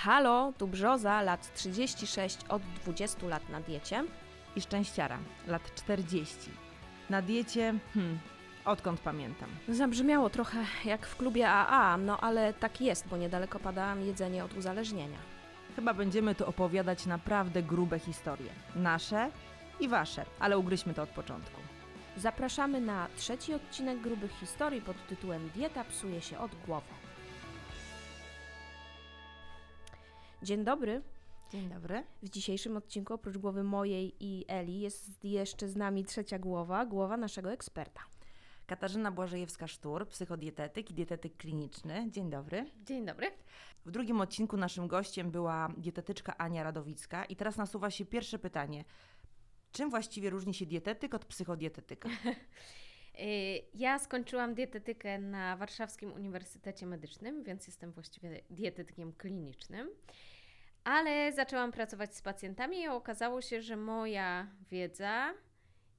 Halo, tu Brzoza, lat 36, od 20 lat na diecie. I szczęściara, lat 40. Na diecie, odkąd pamiętam. Zabrzmiało trochę jak w klubie AA, no ale tak jest, bo niedaleko pada jedzenie od uzależnienia. Chyba będziemy tu opowiadać naprawdę grube historie. Nasze i wasze, ale ugryźmy to od początku. Zapraszamy na 3. odcinek grubych historii pod tytułem Dieta psuje się od głowy. Dzień dobry. Dzień dobry. W dzisiejszym odcinku oprócz głowy mojej i Eli jest jeszcze z nami trzecia głowa naszego eksperta. Katarzyna Błażejewska-Sztur, psychodietetyk i dietetyk kliniczny. Dzień dobry. Dzień dobry. W drugim odcinku naszym gościem była dietetyczka Ania Radowicka i teraz nasuwa się pierwsze pytanie. Czym właściwie różni się dietetyk od psychodietetyka? Ja skończyłam dietetykę na Warszawskim Uniwersytecie Medycznym, więc jestem właściwie dietetykiem klinicznym. Ale zaczęłam pracować z pacjentami i okazało się, że moja wiedza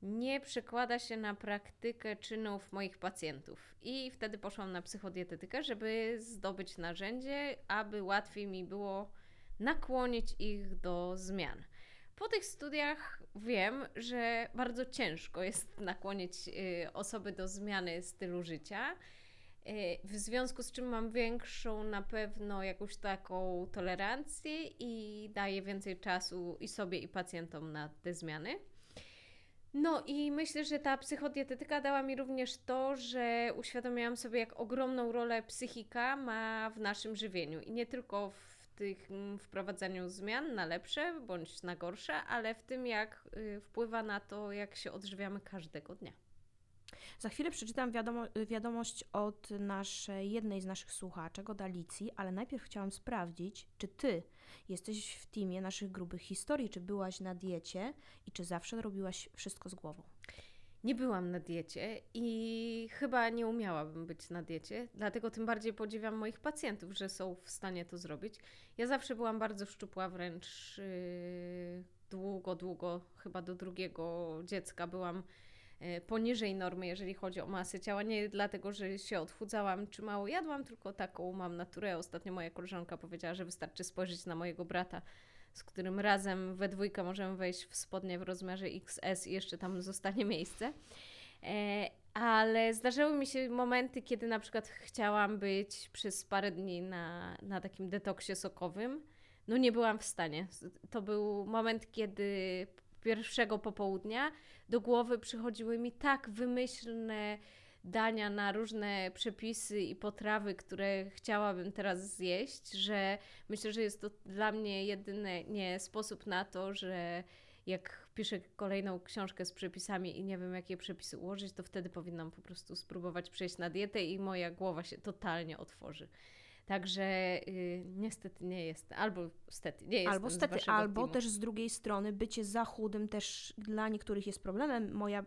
nie przekłada się na praktykę czynów moich pacjentów. I wtedy poszłam na psychodietetykę, żeby zdobyć narzędzie, aby łatwiej mi było nakłonić ich do zmian. Po tych studiach wiem, że bardzo ciężko jest nakłonić osoby do zmiany stylu życia, w związku z czym mam większą na pewno jakąś taką tolerancję i daję więcej czasu i sobie, i pacjentom na te zmiany. No i myślę, że ta psychodietetyka dała mi również to, że uświadomiłam sobie, jak ogromną rolę psychika ma w naszym żywieniu i nie tylko w wprowadzaniu zmian na lepsze bądź na gorsze, ale w tym, jak wpływa na to, jak się odżywiamy każdego dnia. Za chwilę przeczytam wiadomość od jednej z naszych słuchaczek, od Alicji, ale najpierw chciałam sprawdzić, czy Ty jesteś w teamie naszych grubych historii, czy byłaś na diecie i czy zawsze robiłaś wszystko z głową? Nie byłam na diecie i chyba nie umiałabym być na diecie, dlatego tym bardziej podziwiam moich pacjentów, że są w stanie to zrobić. Ja zawsze byłam bardzo szczupła, wręcz długo, chyba do drugiego dziecka byłam poniżej normy, jeżeli chodzi o masę ciała. Nie dlatego, że się odchudzałam czy mało jadłam, tylko taką mam naturę. Ostatnio moja koleżanka powiedziała, że wystarczy spojrzeć na mojego brata, z którym razem we dwójkę możemy wejść w spodnie w rozmiarze XS i jeszcze tam zostanie miejsce. Ale zdarzały mi się momenty, kiedy na przykład chciałam być przez parę dni na takim detoksie sokowym. No nie byłam w stanie. To był moment, kiedy pierwszego popołudnia do głowy przychodziły mi tak wymyślne dania na różne przepisy i potrawy, które chciałabym teraz zjeść, że myślę, że jest to dla mnie jedyny sposób na to, że jak piszę kolejną książkę z przepisami i nie wiem, jakie przepisy ułożyć, to wtedy powinnam po prostu spróbować przejść na dietę i moja głowa się totalnie otworzy. Także niestety nie jestem, albo stety nie jestem. Albo stety, albo teamu. Też z drugiej strony bycie za chudym też dla niektórych jest problemem. Moja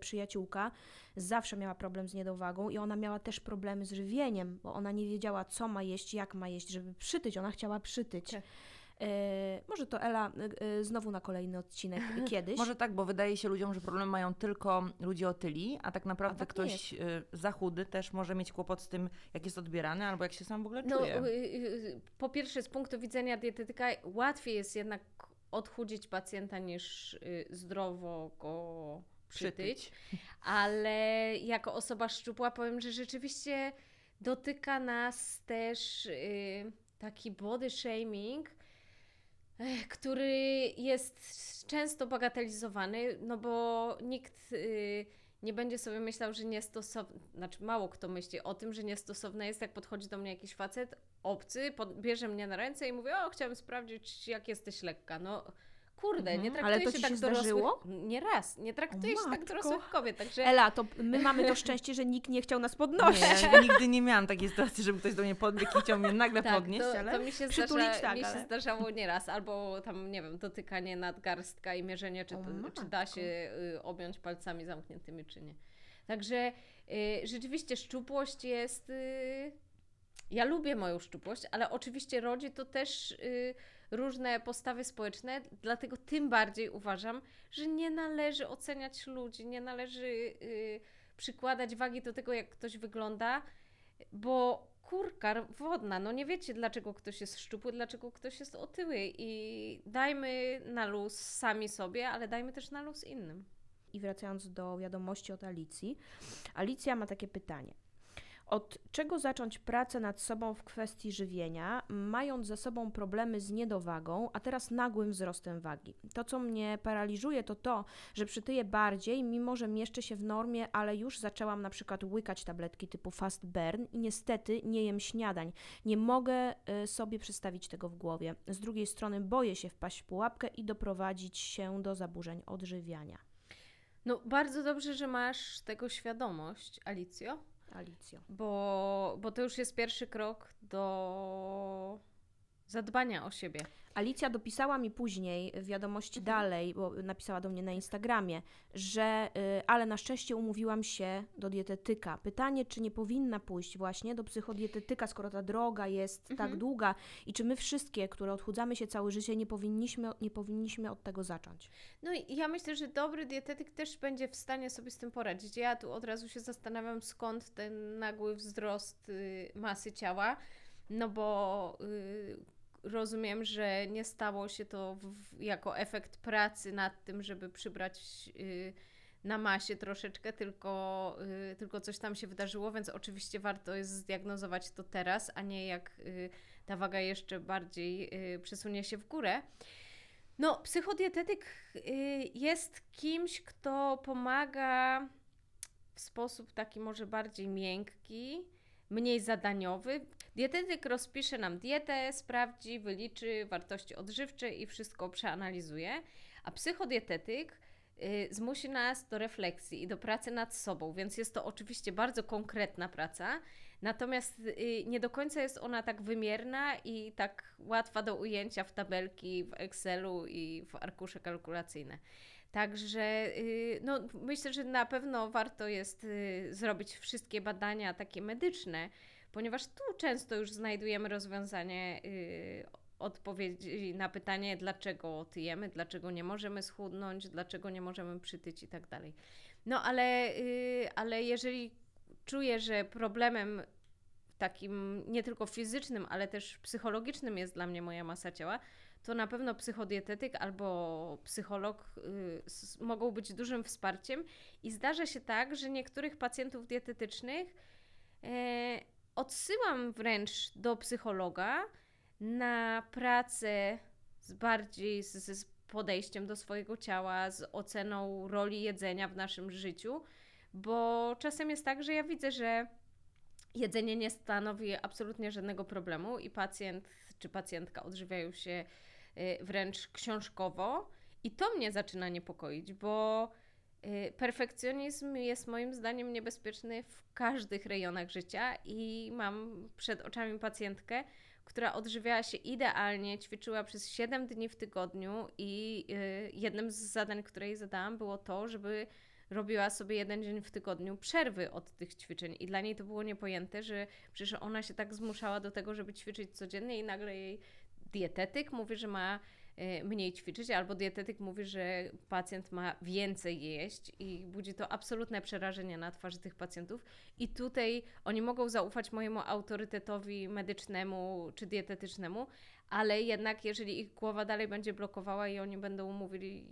przyjaciółka zawsze miała problem z niedowagą i ona miała też problemy z żywieniem, bo ona nie wiedziała, co ma jeść, jak ma jeść, żeby przytyć. Ona chciała przytyć. Tak. Może to Ela znowu na kolejny odcinek kiedyś. Może tak, bo wydaje się ludziom, że problem mają tylko ludzie otyli, a tak naprawdę tak ktoś za chudy też może mieć kłopot z tym, jak jest odbierany albo jak się sam w ogóle czuje. Po pierwsze, z punktu widzenia dietetyka łatwiej jest jednak odchudzić pacjenta niż zdrowo go przytyć. Ale jako osoba szczupła powiem, że rzeczywiście dotyka nas też taki body shaming, który jest często bagatelizowany, no bo nikt nie będzie sobie myślał, że niestosowne, znaczy mało kto myśli o tym, że niestosowne jest, jak podchodzi do mnie jakiś facet obcy, bierze mnie na ręce i mówi, o, chciałem sprawdzić, jak jesteś lekka, no kurde, nie traktuje się tak dorosłych. Nieraz, nie traktuje się tak dorosłych kobiet. Także... Ela, to my mamy to szczęście, że nikt nie chciał nas podnosić. Nie, nigdy nie miałam takiej sytuacji, żeby ktoś do mnie podbiegł i chciał mnie nagle podnieść, ale to mi się zdarzało nieraz. Albo tam, nie wiem, dotykanie nadgarstka i mierzenie, czy da się objąć palcami zamkniętymi, czy nie. Także rzeczywiście szczupłość jest... Ja lubię moją szczupłość, ale oczywiście rodzi to też różne postawy społeczne, dlatego tym bardziej uważam, że nie należy oceniać ludzi, nie należy przykładać wagi do tego, jak ktoś wygląda, bo kurka wodna, no nie wiecie, dlaczego ktoś jest szczupły, dlaczego ktoś jest otyły i dajmy na luz sami sobie, ale dajmy też na luz innym. I wracając do wiadomości od Alicji, Alicja ma takie pytanie. Od czego zacząć pracę nad sobą w kwestii żywienia, mając za sobą problemy z niedowagą, a teraz nagłym wzrostem wagi? To, co mnie paraliżuje, to to, że przytyję bardziej, mimo że mieszczę się w normie, ale już zaczęłam na przykład łykać tabletki typu fast burn i niestety nie jem śniadań. Nie mogę sobie przestawić tego w głowie. Z drugiej strony boję się wpaść w pułapkę i doprowadzić się do zaburzeń odżywiania. No bardzo dobrze, że masz tego świadomość, Alicjo. Bo to już jest pierwszy krok do zadbania o siebie. Alicja dopisała mi później w wiadomości dalej, bo napisała do mnie na Instagramie, że ale na szczęście umówiłam się do dietetyka. Pytanie, czy nie powinna pójść właśnie do psychodietetyka, skoro ta droga jest tak długa i czy my wszystkie, które odchudzamy się całe życie, nie powinniśmy od tego zacząć? No i ja myślę, że dobry dietetyk też będzie w stanie sobie z tym poradzić. Ja tu od razu się zastanawiam, skąd ten nagły wzrost masy ciała, no bo... Rozumiem, że nie stało się to jako efekt pracy nad tym, żeby przybrać na masie troszeczkę, tylko coś tam się wydarzyło, więc oczywiście warto jest zdiagnozować to teraz, a nie jak ta waga jeszcze bardziej przesunie się w górę. No, psychodietetyk jest kimś, kto pomaga w sposób taki może bardziej miękki, mniej zadaniowy. Dietetyk rozpisze nam dietę, sprawdzi, wyliczy wartości odżywcze i wszystko przeanalizuje, a psychodietetyk zmusi nas do refleksji i do pracy nad sobą, więc jest to oczywiście bardzo konkretna praca, natomiast nie do końca jest ona tak wymierna i tak łatwa do ujęcia w tabelki, w Excelu i w arkusze kalkulacyjne. Także no, myślę, że na pewno warto jest zrobić wszystkie badania takie medyczne, ponieważ tu często już znajdujemy rozwiązanie odpowiedzi na pytanie, dlaczego otyjemy, dlaczego nie możemy schudnąć, dlaczego nie możemy przytyć i tak dalej. No ale jeżeli czuję, że problemem takim nie tylko fizycznym, ale też psychologicznym jest dla mnie moja masa ciała, to na pewno psychodietetyk albo psycholog mogą być dużym wsparciem i zdarza się tak, że niektórych pacjentów dietetycznych odsyłam wręcz do psychologa na pracę z podejściem do swojego ciała, z oceną roli jedzenia w naszym życiu, bo czasem jest tak, że ja widzę, że jedzenie nie stanowi absolutnie żadnego problemu i pacjent czy pacjentka odżywiają się wręcz książkowo i to mnie zaczyna niepokoić, bo perfekcjonizm jest moim zdaniem niebezpieczny w każdych rejonach życia i mam przed oczami pacjentkę, która odżywiała się idealnie, ćwiczyła przez 7 dni w tygodniu i jednym z zadań, które jej zadałam, było to, żeby robiła sobie jeden dzień w tygodniu przerwy od tych ćwiczeń i dla niej to było niepojęte, że przecież ona się tak zmuszała do tego, żeby ćwiczyć codziennie i nagle jej dietetyk mówi, że ma mniej ćwiczyć, albo dietetyk mówi, że pacjent ma więcej jeść i budzi to absolutne przerażenie na twarzy tych pacjentów i tutaj oni mogą zaufać mojemu autorytetowi medycznemu czy dietetycznemu, ale jednak jeżeli ich głowa dalej będzie blokowała i oni będą mówili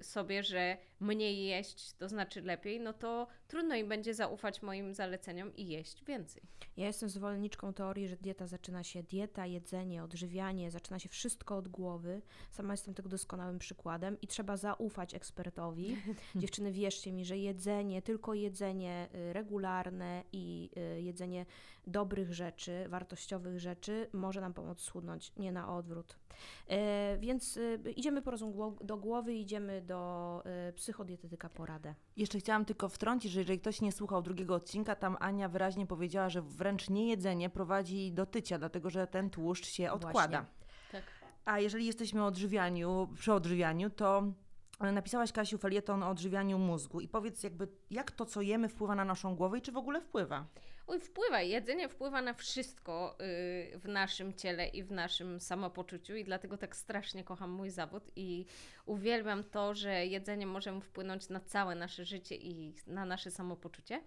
sobie, że mniej jeść to znaczy lepiej, no to trudno im będzie zaufać moim zaleceniom i jeść więcej. Ja jestem zwolenniczką teorii, że dieta, jedzenie, odżywianie, zaczyna się wszystko od głowy. Sama jestem tego doskonałym przykładem i trzeba zaufać ekspertowi. Dziewczyny, wierzcie mi, że jedzenie, tylko jedzenie regularne i jedzenie dobrych rzeczy, wartościowych rzeczy może nam pomóc schudnąć, nie na odwrót. Więc idziemy po rozum do głowy, idziemy do psychodietetyka po radę. Jeszcze chciałam tylko wtrącić, że jeżeli ktoś nie słuchał drugiego odcinka, tam Ania wyraźnie powiedziała, że wręcz niejedzenie prowadzi do tycia, dlatego że ten tłuszcz się odkłada. Tak. A jeżeli jesteśmy przy odżywianiu, to napisałaś, Kasiu, felieton o odżywianiu mózgu i powiedz jak to, co jemy, wpływa na naszą głowę i czy w ogóle wpływa? Oj, wpływa. Jedzenie wpływa na wszystko w naszym ciele i w naszym samopoczuciu i dlatego tak strasznie kocham mój zawód i uwielbiam to, że jedzenie może wpłynąć na całe nasze życie i na nasze samopoczucie.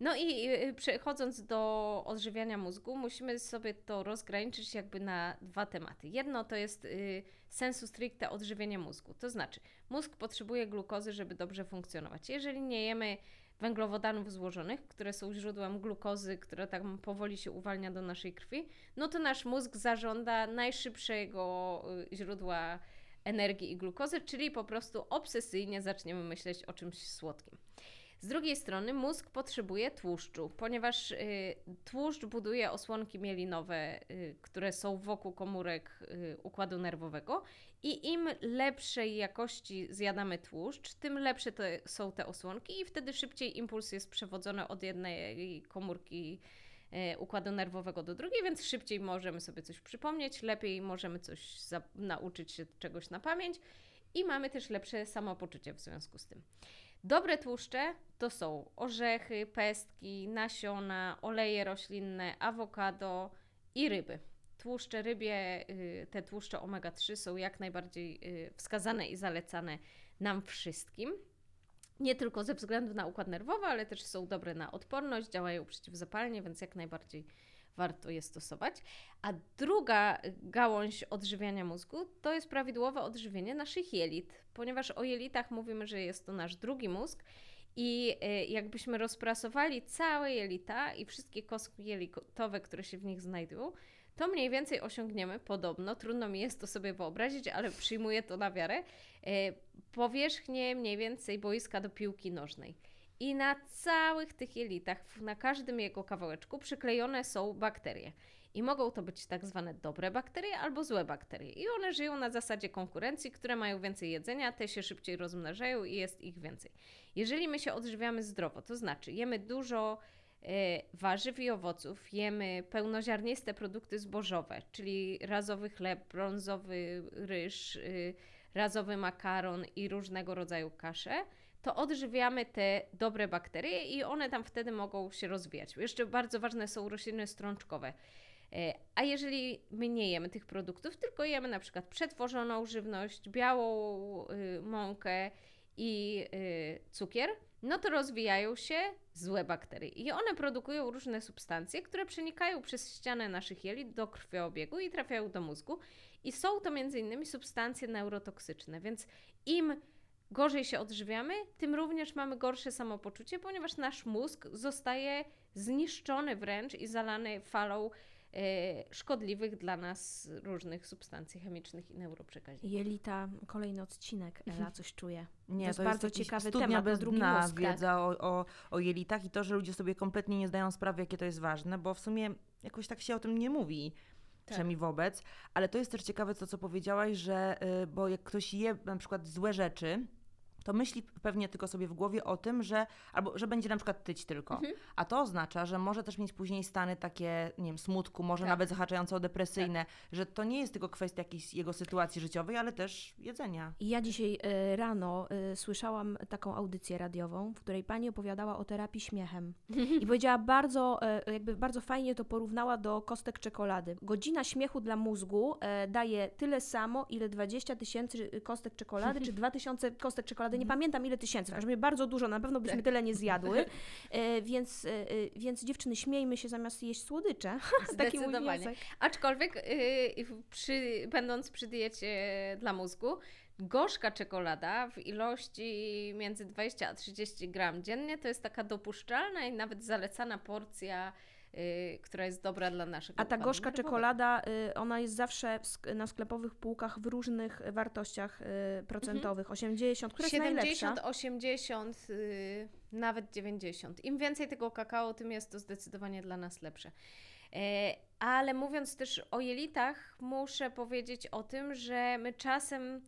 No i przechodząc do odżywiania mózgu, musimy sobie to rozgraniczyć jakby na dwa tematy. Jedno to jest sensu stricte odżywienie mózgu, to znaczy mózg potrzebuje glukozy, żeby dobrze funkcjonować. Jeżeli nie jemy węglowodanów złożonych, które są źródłem glukozy, która tak powoli się uwalnia do naszej krwi, no to nasz mózg zażąda najszybszego źródła energii i glukozy, czyli po prostu obsesyjnie zaczniemy myśleć o czymś słodkim. Z drugiej strony mózg potrzebuje tłuszczu, ponieważ tłuszcz buduje osłonki mielinowe, które są wokół komórek układu nerwowego i im lepszej jakości zjadamy tłuszcz, tym lepsze są te osłonki i wtedy szybciej impuls jest przewodzony od jednej komórki układu nerwowego do drugiej, więc szybciej możemy sobie coś przypomnieć, lepiej możemy coś nauczyć się czegoś na pamięć i mamy też lepsze samopoczucie w związku z tym. Dobre tłuszcze to są orzechy, pestki, nasiona, oleje roślinne, awokado i ryby. Tłuszcze rybie, te tłuszcze omega-3 są jak najbardziej wskazane i zalecane nam wszystkim. Nie tylko ze względu na układ nerwowy, ale też są dobre na odporność, działają przeciwzapalnie, więc jak najbardziej warto je stosować. A druga gałąź odżywiania mózgu to jest prawidłowe odżywienie naszych jelit, ponieważ o jelitach mówimy, że jest to nasz drugi mózg i jakbyśmy rozprasowali całe jelita i wszystkie kostki jelitowe, które się w nich znajdują, to mniej więcej osiągniemy, podobno, trudno mi jest to sobie wyobrazić, ale przyjmuję to na wiarę, powierzchnię mniej więcej boiska do piłki nożnej. I na całych tych jelitach, na każdym jego kawałeczku przyklejone są bakterie. I mogą to być tak zwane dobre bakterie albo złe bakterie. I one żyją na zasadzie konkurencji, które mają więcej jedzenia, te się szybciej rozmnażają i jest ich więcej. Jeżeli my się odżywiamy zdrowo, to znaczy jemy dużo warzyw i owoców, jemy pełnoziarniste produkty zbożowe, czyli razowy chleb, brązowy ryż, razowy makaron i różnego rodzaju kasze, to odżywiamy te dobre bakterie i one tam wtedy mogą się rozwijać. Jeszcze bardzo ważne są rośliny strączkowe. A jeżeli my nie jemy tych produktów, tylko jemy na przykład przetworzoną żywność, białą mąkę i cukier, no to rozwijają się złe bakterie i one produkują różne substancje, które przenikają przez ścianę naszych jelit do krwiobiegu i trafiają do mózgu i są to m.in. substancje neurotoksyczne, więc im gorzej się odżywiamy, tym również mamy gorsze samopoczucie, ponieważ nasz mózg zostaje zniszczony wręcz i zalany falą szkodliwych dla nas różnych substancji chemicznych i neuroprzekaźników. Jelita, kolejny odcinek, Ela coś czuje. Nie, to jest bardzo ciekawy temat, bez dna wiedza o jelitach i to, że ludzie sobie kompletnie nie zdają sprawy, jakie to jest ważne, bo w sumie jakoś tak się o tym nie mówi. Tak. Przynajmniej wobec, ale to jest też ciekawe to, co powiedziałaś, że bo jak ktoś je na przykład złe rzeczy, to myśli pewnie tylko sobie w głowie o tym, że albo że będzie na przykład tyć tylko, a to oznacza, że może też mieć później stany takie, nie wiem, smutku, może nawet zahaczające o depresyjne, że to nie jest tylko kwestia jakiejś jego sytuacji życiowej, ale też jedzenia. Ja dzisiaj rano słyszałam taką audycję radiową, w której pani opowiadała o terapii śmiechem i powiedziała bardzo fajnie to porównała do kostek czekolady. Godzina śmiechu dla mózgu daje tyle samo, ile 20 000 kostek czekolady, czy 2000 kostek czekolady, nie pamiętam ile tysięcy, w każdym razie bardzo dużo, na pewno byśmy tyle nie zjadły, więc dziewczyny, śmiejmy się zamiast jeść słodycze. Zdecydowanie. Aczkolwiek będąc przy diecie dla mózgu, gorzka czekolada w ilości między 20 a 30 gram dziennie to jest taka dopuszczalna i nawet zalecana porcja, która jest dobra dla naszego. A ta gorzka czekolada, ona jest zawsze na sklepowych półkach w różnych wartościach procentowych. 80, która jest najlepsza? 70, 80, nawet 90. Im więcej tego kakao, tym jest to zdecydowanie dla nas lepsze. Ale mówiąc też o jelitach, muszę powiedzieć o tym, że my czasem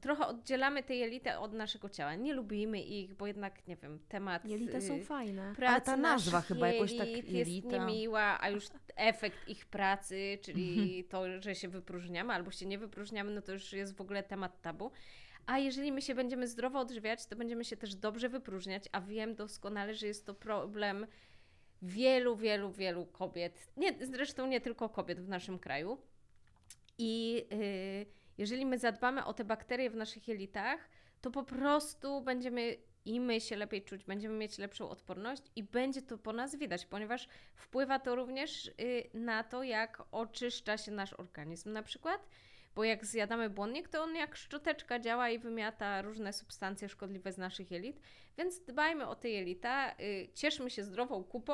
trochę oddzielamy te jelita od naszego ciała. Nie lubimy ich, bo jednak, nie wiem, temat... Jelita są fajne. Ale ta nazwa chyba jakoś tak jelita. Jest niemiła, a już efekt ich pracy, czyli to, że się wypróżniamy albo się nie wypróżniamy, no to już jest w ogóle temat tabu. A jeżeli my się będziemy zdrowo odżywiać, to będziemy się też dobrze wypróżniać, a wiem doskonale, że jest to problem wielu, wielu, wielu kobiet. Zresztą nie tylko kobiet w naszym kraju. I... jeżeli my zadbamy o te bakterie w naszych jelitach, to po prostu będziemy i my się lepiej czuć, będziemy mieć lepszą odporność i będzie to po nas widać, ponieważ wpływa to również na to, jak oczyszcza się nasz organizm na przykład, bo jak zjadamy błonnik, to on jak szczoteczka działa i wymiata różne substancje szkodliwe z naszych jelit, więc dbajmy o te jelita, cieszmy się zdrową kupą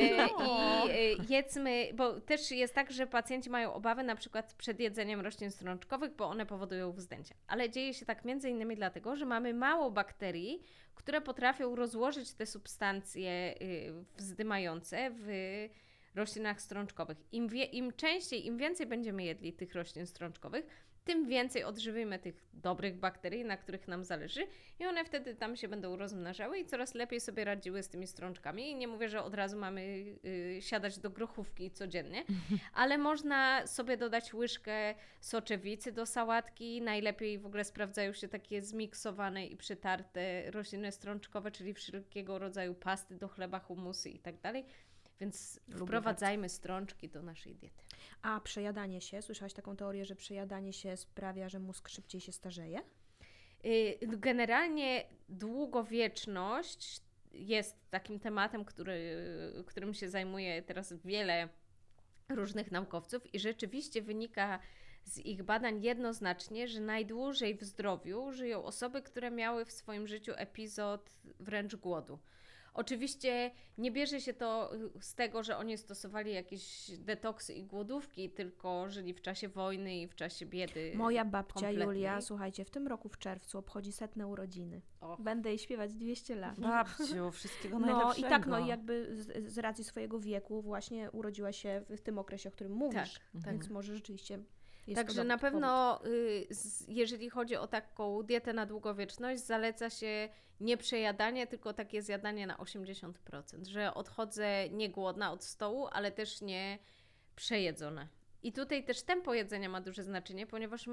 i jedzmy, bo też jest tak, że pacjenci mają obawy na przykład przed jedzeniem roślin strączkowych, bo one powodują wzdęcia, ale dzieje się tak między innymi dlatego, że mamy mało bakterii, które potrafią rozłożyć te substancje wzdymające w roślinach strączkowych. Im częściej, im więcej będziemy jedli tych roślin strączkowych, tym więcej odżywimy tych dobrych bakterii, na których nam zależy i one wtedy tam się będą rozmnażały i coraz lepiej sobie radziły z tymi strączkami. I nie mówię, że od razu mamy siadać do grochówki codziennie, ale można sobie dodać łyżkę soczewicy do sałatki. Najlepiej w ogóle sprawdzają się takie zmiksowane i przytarte rośliny strączkowe, czyli wszelkiego rodzaju pasty do chleba, humusy i tak dalej. Więc wprowadzajmy strączki do naszej diety. A przejadanie się, słyszałaś taką teorię, że przejadanie się sprawia, że mózg szybciej się starzeje? Generalnie długowieczność jest takim tematem, którym się zajmuje teraz wiele różnych naukowców i rzeczywiście wynika z ich badań jednoznacznie, że najdłużej w zdrowiu żyją osoby, które miały w swoim życiu epizod wręcz głodu. Oczywiście nie bierze się to z tego, że oni stosowali jakieś detoksy i głodówki, tylko żyli w czasie wojny i w czasie biedy. Moja babcia kompletnej. Julia, słuchajcie, w tym roku w czerwcu obchodzi 100. urodziny. Och. Będę jej śpiewać 200 lat. Babciu, wszystkiego najlepszego. I tak, jakby z racji swojego wieku właśnie urodziła się w tym okresie, o którym mówisz. Tak, Więc może rzeczywiście... Także na pewno, jeżeli chodzi o taką dietę na długowieczność, zaleca się nie przejadanie, tylko takie zjadanie na 80%, że odchodzę nie głodna od stołu, ale też nie przejedzona. I tutaj też tempo jedzenia ma duże znaczenie, ponieważ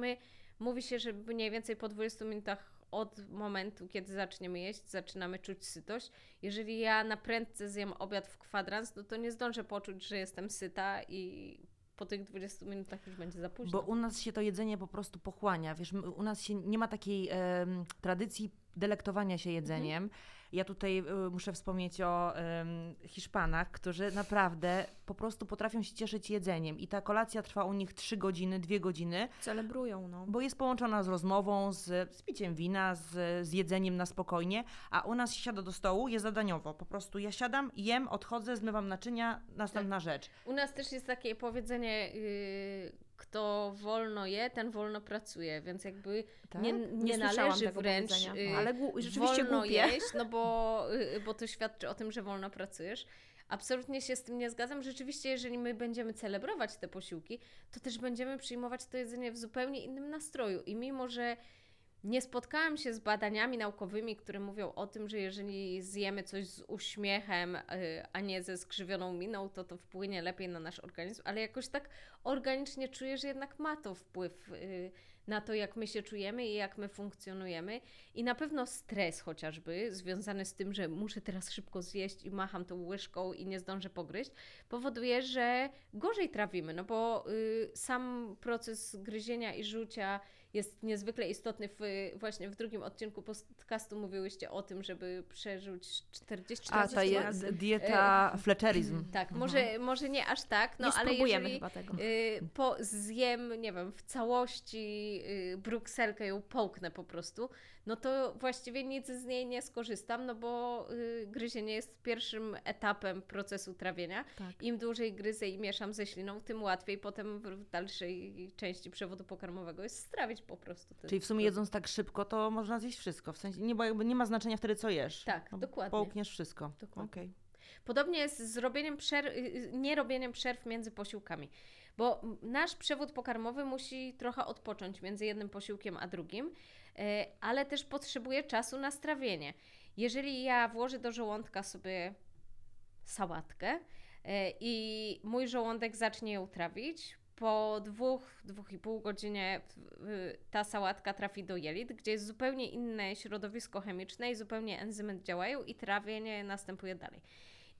mówi się, że mniej więcej po 20 minutach od momentu, kiedy zaczniemy jeść, zaczynamy czuć sytość. Jeżeli ja na prędce zjem obiad w kwadrans, no to nie zdążę poczuć, że jestem syta i... Po tych 20 minutach już będzie za późno. Bo u nas się to jedzenie po prostu pochłania. Wiesz, u nas się nie ma takiej tradycji delektowania się jedzeniem. Ja tutaj muszę wspomnieć o Hiszpanach, którzy naprawdę po prostu potrafią się cieszyć jedzeniem. I ta kolacja trwa u nich 3 godziny, 2 godziny. Celebrują, no. Bo jest połączona z rozmową, z piciem wina, z jedzeniem na spokojnie. A u nas siada do stołu, jest zadaniowo. Po prostu ja siadam, jem, odchodzę, zmywam naczynia, następna rzecz. U nas też jest takie powiedzenie... Kto wolno je, ten wolno pracuje, więc jakby nie należy wręcz ale rzeczywiście wolno głupie. Jeść, no bo to świadczy o tym, że wolno pracujesz. Absolutnie się z tym nie zgadzam. Rzeczywiście, jeżeli my będziemy celebrować te posiłki, to też będziemy przyjmować to jedzenie w zupełnie innym nastroju. I mimo, że nie spotkałam się z badaniami naukowymi, które mówią o tym, że jeżeli zjemy coś z uśmiechem, a nie ze skrzywioną miną, to wpłynie lepiej na nasz organizm, ale jakoś tak organicznie czuję, że jednak ma to wpływ na to, jak my się czujemy i jak my funkcjonujemy. I na pewno stres chociażby, związany z tym, że muszę teraz szybko zjeść i macham tą łyżką i nie zdążę pogryźć, powoduje, że gorzej trawimy, no bo sam proces gryzienia i żucia jest niezwykle istotny. Właśnie w drugim odcinku podcastu mówiłyście o tym, żeby przerzuć 40 razy. Dieta fletcherizm. Tak, może nie aż tak, no nie ale jeżeli chyba tego. Zjem, nie wiem, w całości brukselkę ją połknę po prostu, no to właściwie nic z niej nie skorzystam, no bo gryzienie jest pierwszym etapem procesu trawienia. Tak. Im dłużej gryzę i mieszam ze śliną, tym łatwiej potem w dalszej części przewodu pokarmowego jest strawić po prostu. Czyli w sumie jedząc tak szybko, to można zjeść wszystko. W sensie nie ma znaczenia wtedy, co jesz. Tak, no, dokładnie. Połkniesz wszystko. Dokładnie. Okay. Podobnie jest z nierobieniem przerw między posiłkami. Bo nasz przewód pokarmowy musi trochę odpocząć między jednym posiłkiem a drugim, ale też potrzebuje czasu na strawienie. Jeżeli ja włożę do żołądka sobie sałatkę i mój żołądek zacznie ją trawić, po 2,5 godzinie ta sałatka trafi do jelit, gdzie jest zupełnie inne środowisko chemiczne i zupełnie enzymy działają i trawienie następuje dalej.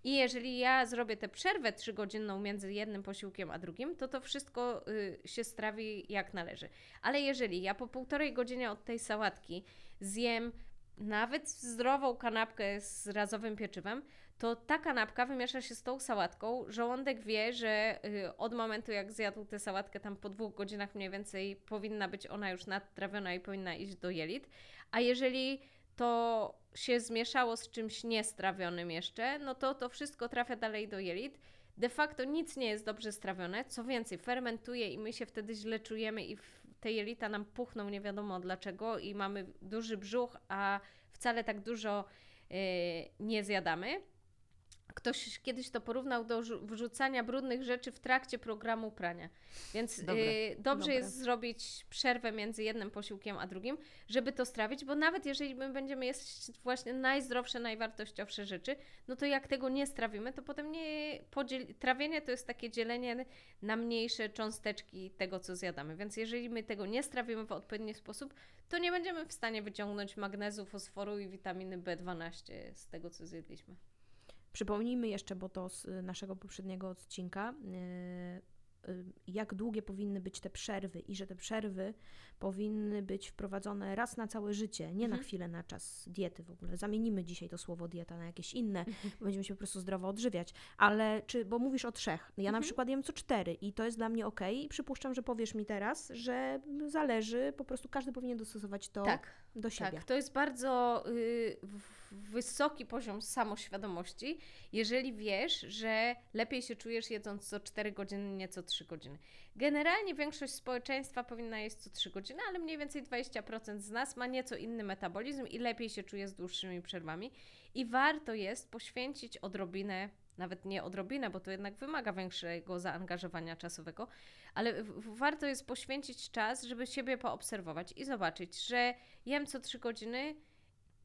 I jeżeli ja zrobię tę przerwę 3-godzinną między jednym posiłkiem a drugim, to wszystko się strawi jak należy. Ale jeżeli ja po 1,5 godziny od tej sałatki zjem nawet zdrową kanapkę z razowym pieczywem, to ta kanapka wymiesza się z tą sałatką. Żołądek wie, że od momentu jak zjadł tę sałatkę, tam po 2 godzinach mniej więcej powinna być ona już nadtrawiona i powinna iść do jelit. A jeżeli to się zmieszało z czymś niestrawionym jeszcze, no to to wszystko trafia dalej do jelit. De facto nic nie jest dobrze strawione, co więcej, fermentuje i my się wtedy źle czujemy i te jelita nam puchną nie wiadomo dlaczego i mamy duży brzuch, a wcale tak dużo nie zjadamy. Ktoś kiedyś to porównał do wrzucania brudnych rzeczy w trakcie programu prania. Więc dobrze jest zrobić przerwę między jednym posiłkiem a drugim, żeby to strawić, bo nawet jeżeli my będziemy jeść właśnie najzdrowsze, najwartościowsze rzeczy, no to jak tego nie strawimy, to potem trawienie to jest takie dzielenie na mniejsze cząsteczki tego, co zjadamy. Więc jeżeli my tego nie strawimy w odpowiedni sposób, to nie będziemy w stanie wyciągnąć magnezu, fosforu i witaminy B12 z tego, co zjedliśmy. Przypomnijmy jeszcze, bo to z naszego poprzedniego odcinka, jak długie powinny być te przerwy i że te przerwy powinny być wprowadzone raz na całe życie, nie na chwilę, na czas diety w ogóle. Zamienimy dzisiaj to słowo dieta na jakieś inne, będziemy się po prostu zdrowo odżywiać. Ale bo mówisz o 3, ja na przykład jem co 4 i to jest dla mnie okej. I przypuszczam, że powiesz mi teraz, że zależy, po prostu każdy powinien dostosować to do siebie. Tak, to jest bardzo wysoki poziom samoświadomości, jeżeli wiesz, że lepiej się czujesz jedząc co 4 godziny, nie co 3 godziny. Generalnie większość społeczeństwa powinna jeść co 3 godziny, ale mniej więcej 20% z nas ma nieco inny metabolizm i lepiej się czuje z dłuższymi przerwami. I warto jest poświęcić odrobinę, nawet nie odrobinę, bo to jednak wymaga większego zaangażowania czasowego, ale warto jest poświęcić czas, żeby siebie poobserwować i zobaczyć, że jem co 3 godziny,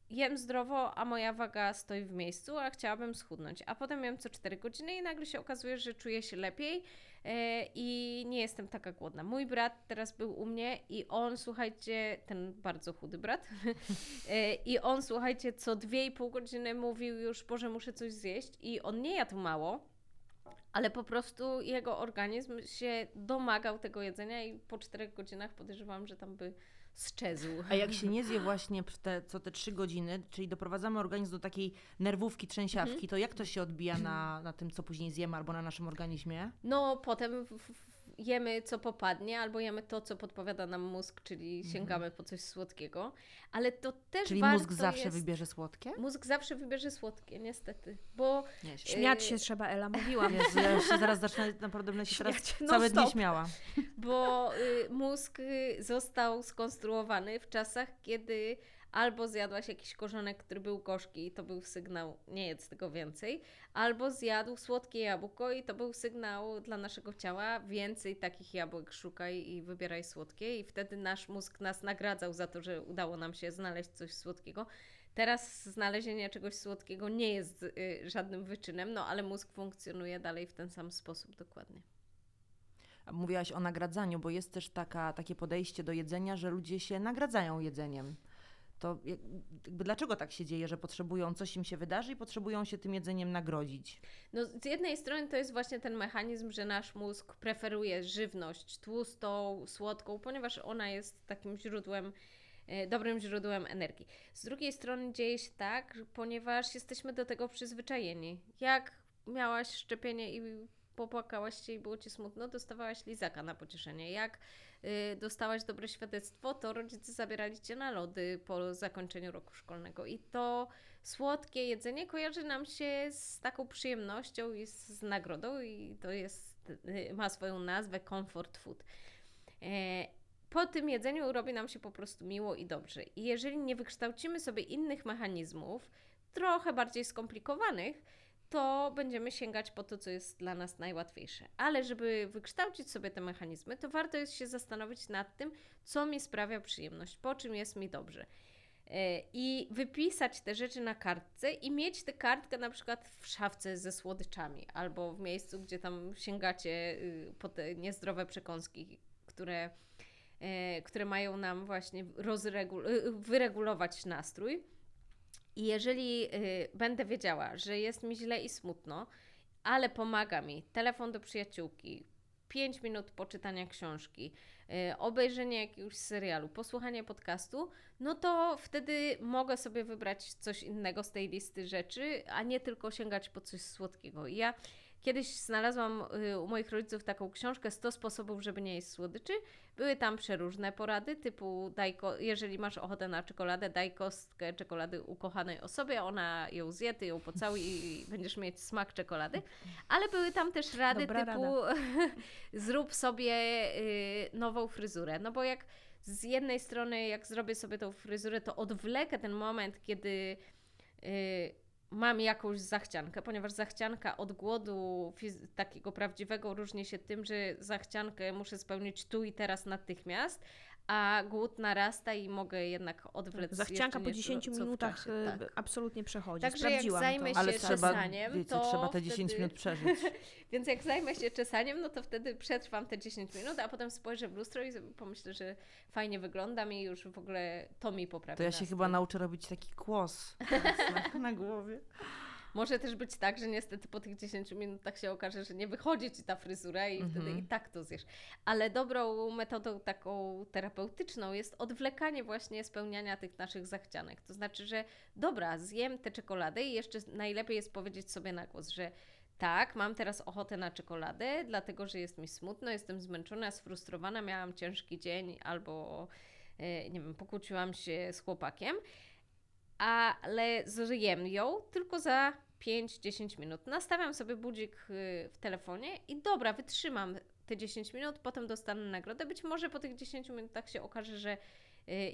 jem zdrowo, a moja waga stoi w miejscu, a chciałabym schudnąć. A potem jem co 4 godziny i nagle się okazuje, że czuję się lepiej i nie jestem taka głodna. Mój brat teraz był u mnie i on, słuchajcie, ten bardzo chudy brat, i on, słuchajcie, co 2,5 godziny mówił już, Boże, muszę coś zjeść i on nie jadł mało, ale po prostu jego organizm się domagał tego jedzenia i po 4 godzinach podejrzewam, że tam by sczezł. A jak się nie zje właśnie co te 3 godziny, czyli doprowadzamy organizm do takiej nerwówki, trzęsiawki, to jak to się odbija na tym, co później zjemy albo na naszym organizmie? No potem jemy co popadnie albo jemy to, co podpowiada nam mózg, czyli sięgamy po coś słodkiego, ale to też czyli warto mózg zawsze jest... wybierze słodkie? Mózg zawsze wybierze słodkie, niestety, bo... Śmiać się trzeba, Ela, mówiłam. Jezu, ja się zaraz zacznę, naprawdę będę się teraz całe dni śmiała. Bo mózg został skonstruowany w czasach, kiedy albo zjadłaś jakiś korzonek, który był gorzki i to był sygnał, nie jedz tego więcej, albo zjadł słodkie jabłko i to był sygnał dla naszego ciała, więcej takich jabłek szukaj i wybieraj słodkie i wtedy nasz mózg nas nagradzał za to, że udało nam się znaleźć coś słodkiego. Teraz znalezienie czegoś słodkiego nie jest żadnym wyczynem, no ale mózg funkcjonuje dalej w ten sam sposób dokładnie. Mówiłaś o nagradzaniu, bo jest też takie podejście do jedzenia, że ludzie się nagradzają jedzeniem. To jakby dlaczego tak się dzieje, że potrzebują, coś im się wydarzy i potrzebują się tym jedzeniem nagrodzić? No, z jednej strony to jest właśnie ten mechanizm, że nasz mózg preferuje żywność tłustą, słodką, ponieważ ona jest takim źródłem, dobrym źródłem energii. Z drugiej strony dzieje się tak, ponieważ jesteśmy do tego przyzwyczajeni. Jak miałaś szczepienie i popłakałaś się i było Ci smutno, dostawałaś lizaka na pocieszenie. Jak dostałaś dobre świadectwo, to rodzice zabierali Cię na lody po zakończeniu roku szkolnego. I to słodkie jedzenie kojarzy nam się z taką przyjemnością i z nagrodą i to jest, ma swoją nazwę comfort food. Po tym jedzeniu robi nam się po prostu miło i dobrze. I jeżeli nie wykształcimy sobie innych mechanizmów, trochę bardziej skomplikowanych, to będziemy sięgać po to, co jest dla nas najłatwiejsze. Ale żeby wykształcić sobie te mechanizmy, to warto jest się zastanowić nad tym, co mi sprawia przyjemność, po czym jest mi dobrze. I wypisać te rzeczy na kartce i mieć tę kartkę na przykład w szafce ze słodyczami albo w miejscu, gdzie tam sięgacie po te niezdrowe przekąski, które mają nam właśnie wyregulować nastrój. I jeżeli będę wiedziała, że jest mi źle i smutno, ale pomaga mi telefon do przyjaciółki, 5 minut poczytania książki, obejrzenie jakiegoś serialu, posłuchanie podcastu, no to wtedy mogę sobie wybrać coś innego z tej listy rzeczy, a nie tylko sięgać po coś słodkiego. I ja kiedyś znalazłam u moich rodziców taką książkę 100 sposobów, żeby nie jeść słodyczy. Były tam przeróżne porady typu jeżeli masz ochotę na czekoladę, daj kostkę czekolady ukochanej osobie, ona ją zje, ty ją pocałuj i będziesz mieć smak czekolady. Ale były tam też rady typu zrób sobie nową fryzurę. No bo jak z jednej strony jak zrobię sobie tą fryzurę, to odwlekę ten moment, kiedy mam jakąś zachciankę, ponieważ zachcianka od głodu takiego prawdziwego różni się tym, że zachciankę muszę spełnić tu i teraz natychmiast, a głód narasta i mogę jednak odwlec. Zachcianka po 10 minutach absolutnie przechodzi. Także jak zajmę się czesaniem, trzeba te 10 minut przeżyć. Więc jak zajmę się czesaniem, no to wtedy przetrwam te 10 minut, a potem spojrzę w lustro i pomyślę, że fajnie wyglądam i już w ogóle to mi poprawi. To ja się chyba nauczę robić taki kłos na głowie. Może też być tak, że niestety po tych 10 minutach się okaże, że nie wychodzi ci ta fryzura i wtedy i tak to zjesz. Ale dobrą metodą taką terapeutyczną jest odwlekanie właśnie spełniania tych naszych zachcianek. To znaczy, że dobra, zjem tę czekoladę i jeszcze najlepiej jest powiedzieć sobie na głos, że tak, mam teraz ochotę na czekoladę, dlatego że jest mi smutno, jestem zmęczona, sfrustrowana, miałam ciężki dzień albo nie wiem, pokłóciłam się z chłopakiem. Ale zjem ją tylko za 5-10 minut. Nastawiam sobie budzik w telefonie i dobra, wytrzymam te 10 minut, potem dostanę nagrodę. Być może po tych 10 minutach się okaże, że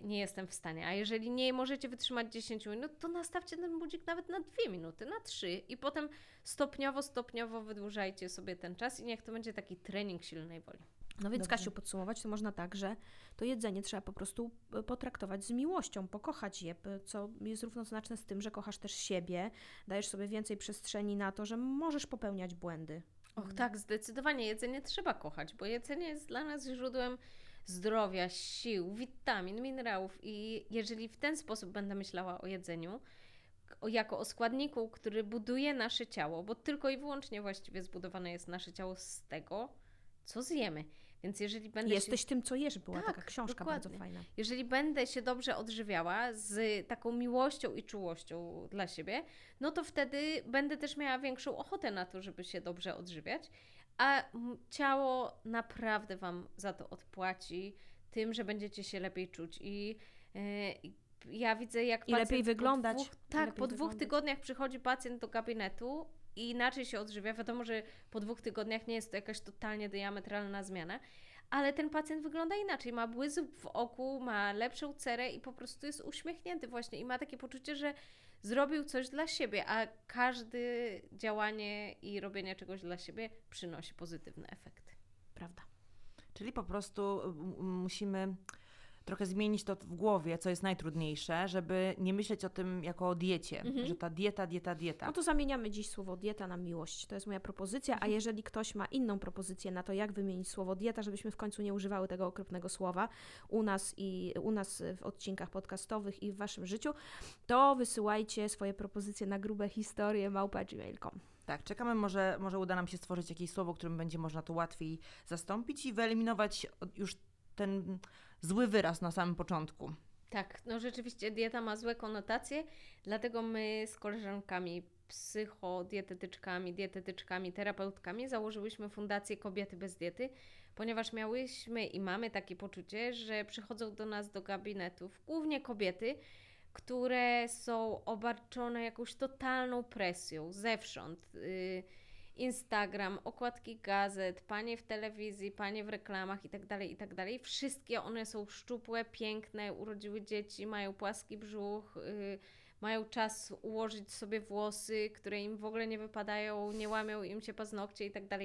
nie jestem w stanie. A jeżeli nie możecie wytrzymać 10 minut, to nastawcie ten budzik nawet na 2 minuty, na 3 i potem stopniowo wydłużajcie sobie ten czas i niech to będzie taki trening silnej woli. No więc Kasiu, podsumować to można tak, że to jedzenie trzeba po prostu potraktować z miłością, pokochać je, co jest równoznaczne z tym, że kochasz też siebie, dajesz sobie więcej przestrzeni na to, że możesz popełniać błędy. Och tak, zdecydowanie jedzenie trzeba kochać, bo jedzenie jest dla nas źródłem zdrowia, sił, witamin, minerałów i jeżeli w ten sposób będę myślała o jedzeniu, jako o składniku, który buduje nasze ciało, bo tylko i wyłącznie właściwie zbudowane jest nasze ciało z tego, co zjemy, więc jeżeli będę tym, co jesz, była taka książka dokładnie. Bardzo fajna. Jeżeli będę się dobrze odżywiała z taką miłością i czułością dla siebie, no to wtedy będę też miała większą ochotę na to, żeby się dobrze odżywiać, a ciało naprawdę Wam za to odpłaci tym, że będziecie się lepiej czuć i ja widzę, jak pacjent lepiej wyglądać. Po dwóch tygodniach przychodzi pacjent do gabinetu i inaczej się odżywia. Wiadomo, że po 2 tygodniach nie jest to jakaś totalnie diametralna zmiana, ale ten pacjent wygląda inaczej. Ma błysk w oku, ma lepszą cerę i po prostu jest uśmiechnięty właśnie i ma takie poczucie, że zrobił coś dla siebie, a każde działanie i robienie czegoś dla siebie przynosi pozytywne efekty. Prawda. Czyli po prostu musimy trochę zmienić to w głowie, co jest najtrudniejsze, żeby nie myśleć o tym jako o diecie, że ta dieta. No to zamieniamy dziś słowo dieta na miłość. To jest moja propozycja, a jeżeli ktoś ma inną propozycję na to, jak wymienić słowo dieta, żebyśmy w końcu nie używały tego okropnego słowa u nas w odcinkach podcastowych i w Waszym życiu, to wysyłajcie swoje propozycje na grubehistorie@gmail.com. Tak, czekamy, może uda nam się stworzyć jakieś słowo, którym będzie można to łatwiej zastąpić i wyeliminować już ten zły wyraz na samym początku. Tak, no rzeczywiście dieta ma złe konotacje, dlatego my z koleżankami, psychodietetyczkami, dietetyczkami, terapeutkami założyłyśmy Fundację Kobiety bez Diety, ponieważ miałyśmy i mamy takie poczucie, że przychodzą do nas do gabinetów głównie kobiety, które są obarczone jakąś totalną presją zewsząd. Instagram, okładki gazet, panie w telewizji, panie w reklamach itd. Wszystkie one są szczupłe, piękne, urodziły dzieci, mają płaski brzuch, mają czas ułożyć sobie włosy, które im w ogóle nie wypadają, nie łamią im się paznokcie itd.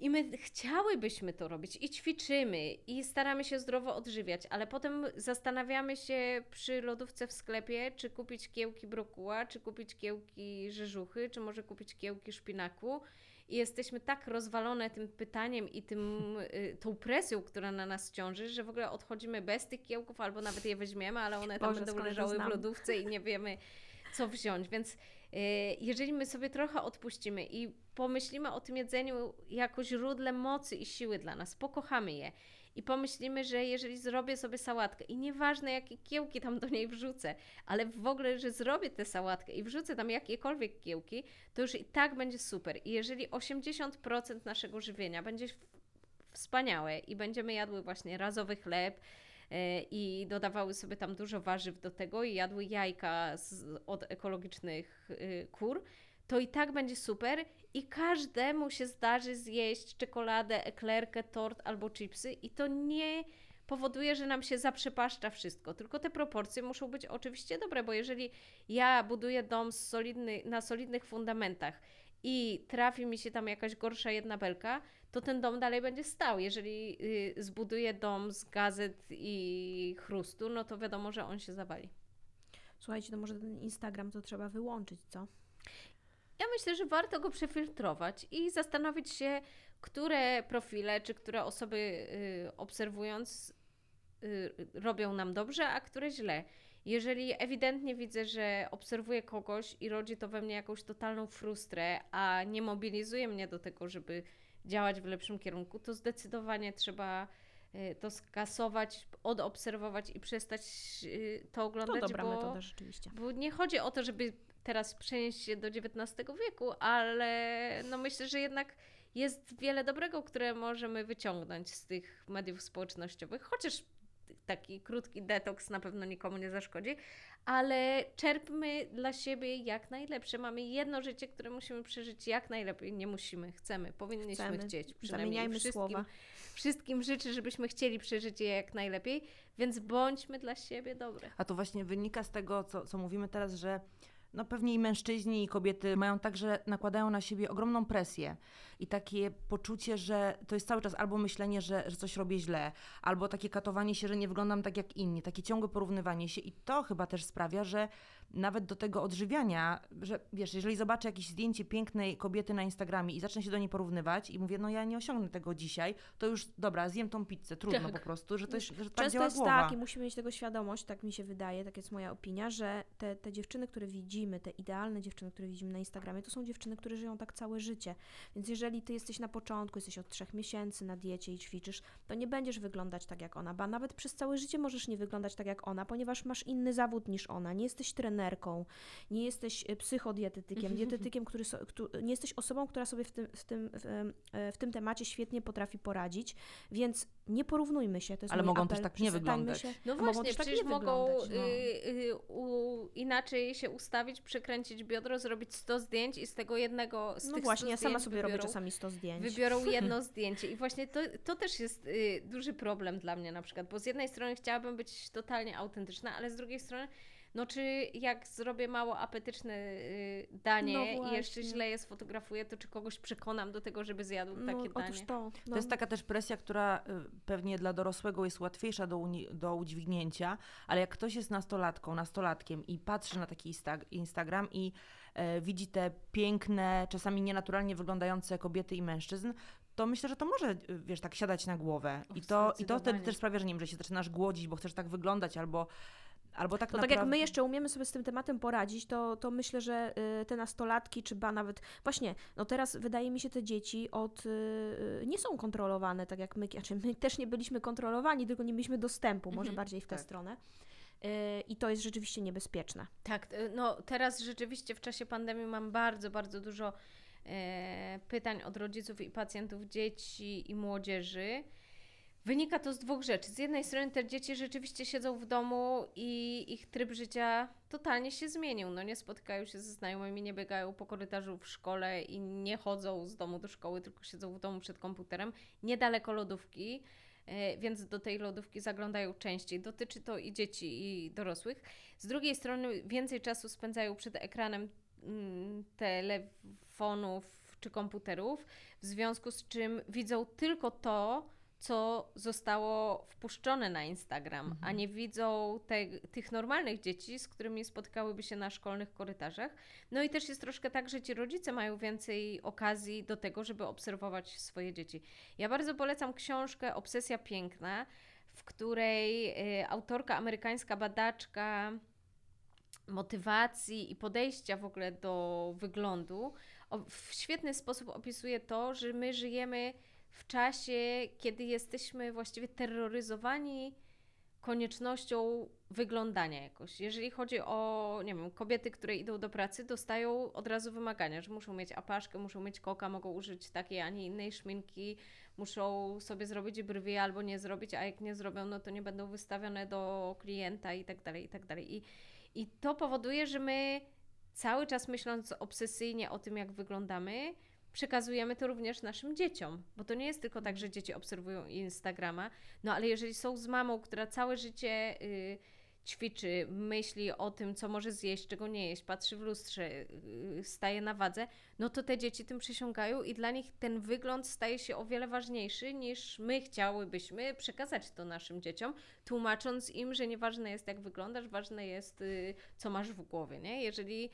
I my chciałybyśmy to robić i ćwiczymy i staramy się zdrowo odżywiać, ale potem zastanawiamy się przy lodówce w sklepie, czy kupić kiełki brokuła, czy kupić kiełki rzeżuchy, czy może kupić kiełki szpinaku i jesteśmy tak rozwalone tym pytaniem i tą presją, która na nas ciąży, że w ogóle odchodzimy bez tych kiełków albo nawet je weźmiemy, ale one tam będą leżały w lodówce i nie wiemy co wziąć, więc jeżeli my sobie trochę odpuścimy i pomyślimy o tym jedzeniu jako źródle mocy i siły dla nas, pokochamy je i pomyślimy, że jeżeli zrobię sobie sałatkę i nieważne jakie kiełki tam do niej wrzucę, ale w ogóle, że zrobię tę sałatkę i wrzucę tam jakiekolwiek kiełki, to już i tak będzie super. I jeżeli 80% naszego żywienia będzie wspaniałe i będziemy jadły właśnie razowy chleb, i dodawały sobie tam dużo warzyw do tego i jadły jajka od ekologicznych kur, to i tak będzie super i każdemu się zdarzy zjeść czekoladę, eklerkę, tort albo chipsy i to nie powoduje, że nam się zaprzepaszcza wszystko, tylko te proporcje muszą być oczywiście dobre, bo jeżeli ja buduję dom na solidnych fundamentach i trafi mi się tam jakaś gorsza jedna belka, to ten dom dalej będzie stał. Jeżeli zbuduję dom z gazet i chrustu, no to wiadomo, że on się zawali. Słuchajcie, no może ten Instagram to trzeba wyłączyć, co? Ja myślę, że warto go przefiltrować i zastanowić się, które profile czy które osoby obserwując robią nam dobrze, a które źle. Jeżeli ewidentnie widzę, że obserwuję kogoś i rodzi to we mnie jakąś totalną frustrę, a nie mobilizuje mnie do tego, żeby działać w lepszym kierunku, to zdecydowanie trzeba to skasować, odobserwować i przestać to oglądać, to dobra metoda, rzeczywiście. Bo nie chodzi o to, żeby teraz przenieść się do XIX wieku, ale no myślę, że jednak jest wiele dobrego, które możemy wyciągnąć z tych mediów społecznościowych, chociaż taki krótki detoks na pewno nikomu nie zaszkodzi, ale czerpmy dla siebie jak najlepsze. Mamy jedno życie, które musimy przeżyć jak najlepiej. Nie musimy, chcemy, powinniśmy chcieć. Przynajmniej wszystkim życzę, żebyśmy chcieli przeżyć je jak najlepiej, więc bądźmy dla siebie dobre. A to właśnie wynika z tego, co mówimy teraz, że no pewnie i mężczyźni, i kobiety mają tak, że nakładają na siebie ogromną presję i takie poczucie, że to jest cały czas albo myślenie, że coś robię źle, albo takie katowanie się, że nie wyglądam tak jak inni, takie ciągłe porównywanie się i to chyba też sprawia, że nawet do tego odżywiania, że wiesz, jeżeli zobaczę jakieś zdjęcie pięknej kobiety na Instagramie i zacznę się do niej porównywać i mówię, no ja nie osiągnę tego dzisiaj, to już dobra, zjem tą pizzę, trudno tak. Po prostu, że to jest, że tak działa głowa. Tak, i musimy mieć tego świadomość, tak mi się wydaje, tak jest moja opinia, że te dziewczyny, które widzimy, te idealne dziewczyny, które widzimy na Instagramie, to są dziewczyny, które żyją tak całe życie. Więc jeżeli ty jesteś na początku, jesteś od 3 miesięcy na diecie i ćwiczysz, to nie będziesz wyglądać tak jak ona, ba nawet przez całe życie możesz nie wyglądać tak jak ona, ponieważ masz inny zawód niż ona, nie jesteś trenerką, nie jesteś psychodietetykiem, dietetykiem, nie jesteś osobą, która sobie w tym temacie świetnie potrafi poradzić, więc nie porównujmy się. To jest ale mogą apel, też tak nie wyglądać. No właśnie, przecież tak nie mogą inaczej się ustawić, przekręcić biodro, zrobić 100 zdjęć i z tego jednego z no tych właśnie, 100 ja sama sobie robię czasami 100 zdjęć. Wybiorą jedno zdjęcie i właśnie to też jest duży problem dla mnie na przykład, bo z jednej strony chciałabym być totalnie autentyczna, ale z drugiej strony no czy jak zrobię mało apetyczne danie i jeszcze źle je sfotografuję, to czy kogoś przekonam do tego, żeby zjadł takie danie? To jest taka też presja, która pewnie dla dorosłego jest łatwiejsza do udźwignięcia, ale jak ktoś jest nastolatką, nastolatkiem i patrzy na taki Instagram i widzi te piękne, czasami nienaturalnie wyglądające kobiety i mężczyzn, to myślę, że to może, wiesz, tak siadać na głowę. I to wtedy też sprawia, że nie wiem, że się zaczynasz głodzić, bo chcesz tak wyglądać albo tak to naprawdę... Tak jak my jeszcze umiemy sobie z tym tematem poradzić, to myślę, że te nastolatki, czy ba nawet... Właśnie, no teraz wydaje mi się, te dzieci nie są kontrolowane, tak jak my. Znaczy my też nie byliśmy kontrolowani, tylko nie mieliśmy dostępu, może bardziej w tę stronę. I to jest rzeczywiście niebezpieczne. Tak, no teraz rzeczywiście w czasie pandemii mam bardzo, bardzo dużo pytań od rodziców i pacjentów dzieci i młodzieży. Wynika to z 2 rzeczy. Z jednej strony te dzieci rzeczywiście siedzą w domu i ich tryb życia totalnie się zmienił. No nie spotykają się ze znajomymi, nie biegają po korytarzu w szkole i nie chodzą z domu do szkoły, tylko siedzą w domu przed komputerem, niedaleko lodówki, więc do tej lodówki zaglądają częściej. Dotyczy to i dzieci, i dorosłych. Z drugiej strony więcej czasu spędzają przed ekranem telefonów czy komputerów, w związku z czym widzą tylko to, co zostało wpuszczone na Instagram, a nie widzą tych normalnych dzieci, z którymi spotkałyby się na szkolnych korytarzach. No i też jest troszkę tak, że ci rodzice mają więcej okazji do tego, żeby obserwować swoje dzieci. Ja bardzo polecam książkę Obsesja piękna, w której autorka, amerykańska badaczka motywacji i podejścia w ogóle do wyglądu, w świetny sposób opisuje to, że my żyjemy w czasie, kiedy jesteśmy właściwie terroryzowani koniecznością wyglądania jakoś. Jeżeli chodzi o, nie wiem, kobiety, które idą do pracy, dostają od razu wymagania, że muszą mieć apaszkę, muszą mieć koka, mogą użyć takiej, a nie innej szminki, muszą sobie zrobić brwi albo nie zrobić, a jak nie zrobią, no to nie będą wystawione do klienta i tak dalej, i tak dalej. I to powoduje, że my cały czas myśląc obsesyjnie o tym, jak wyglądamy, przekazujemy to również naszym dzieciom, bo to nie jest tylko tak, że dzieci obserwują Instagrama, no ale jeżeli są z mamą, która całe życie ćwiczy, myśli o tym, co może zjeść, czego nie jeść, patrzy w lustrze, staje na wadze, no to te dzieci tym przysiągają i dla nich ten wygląd staje się o wiele ważniejszy niż my chciałybyśmy przekazać to naszym dzieciom, tłumacząc im, że nieważne jest jak wyglądasz, ważne jest co masz w głowie, nie? Jeżeli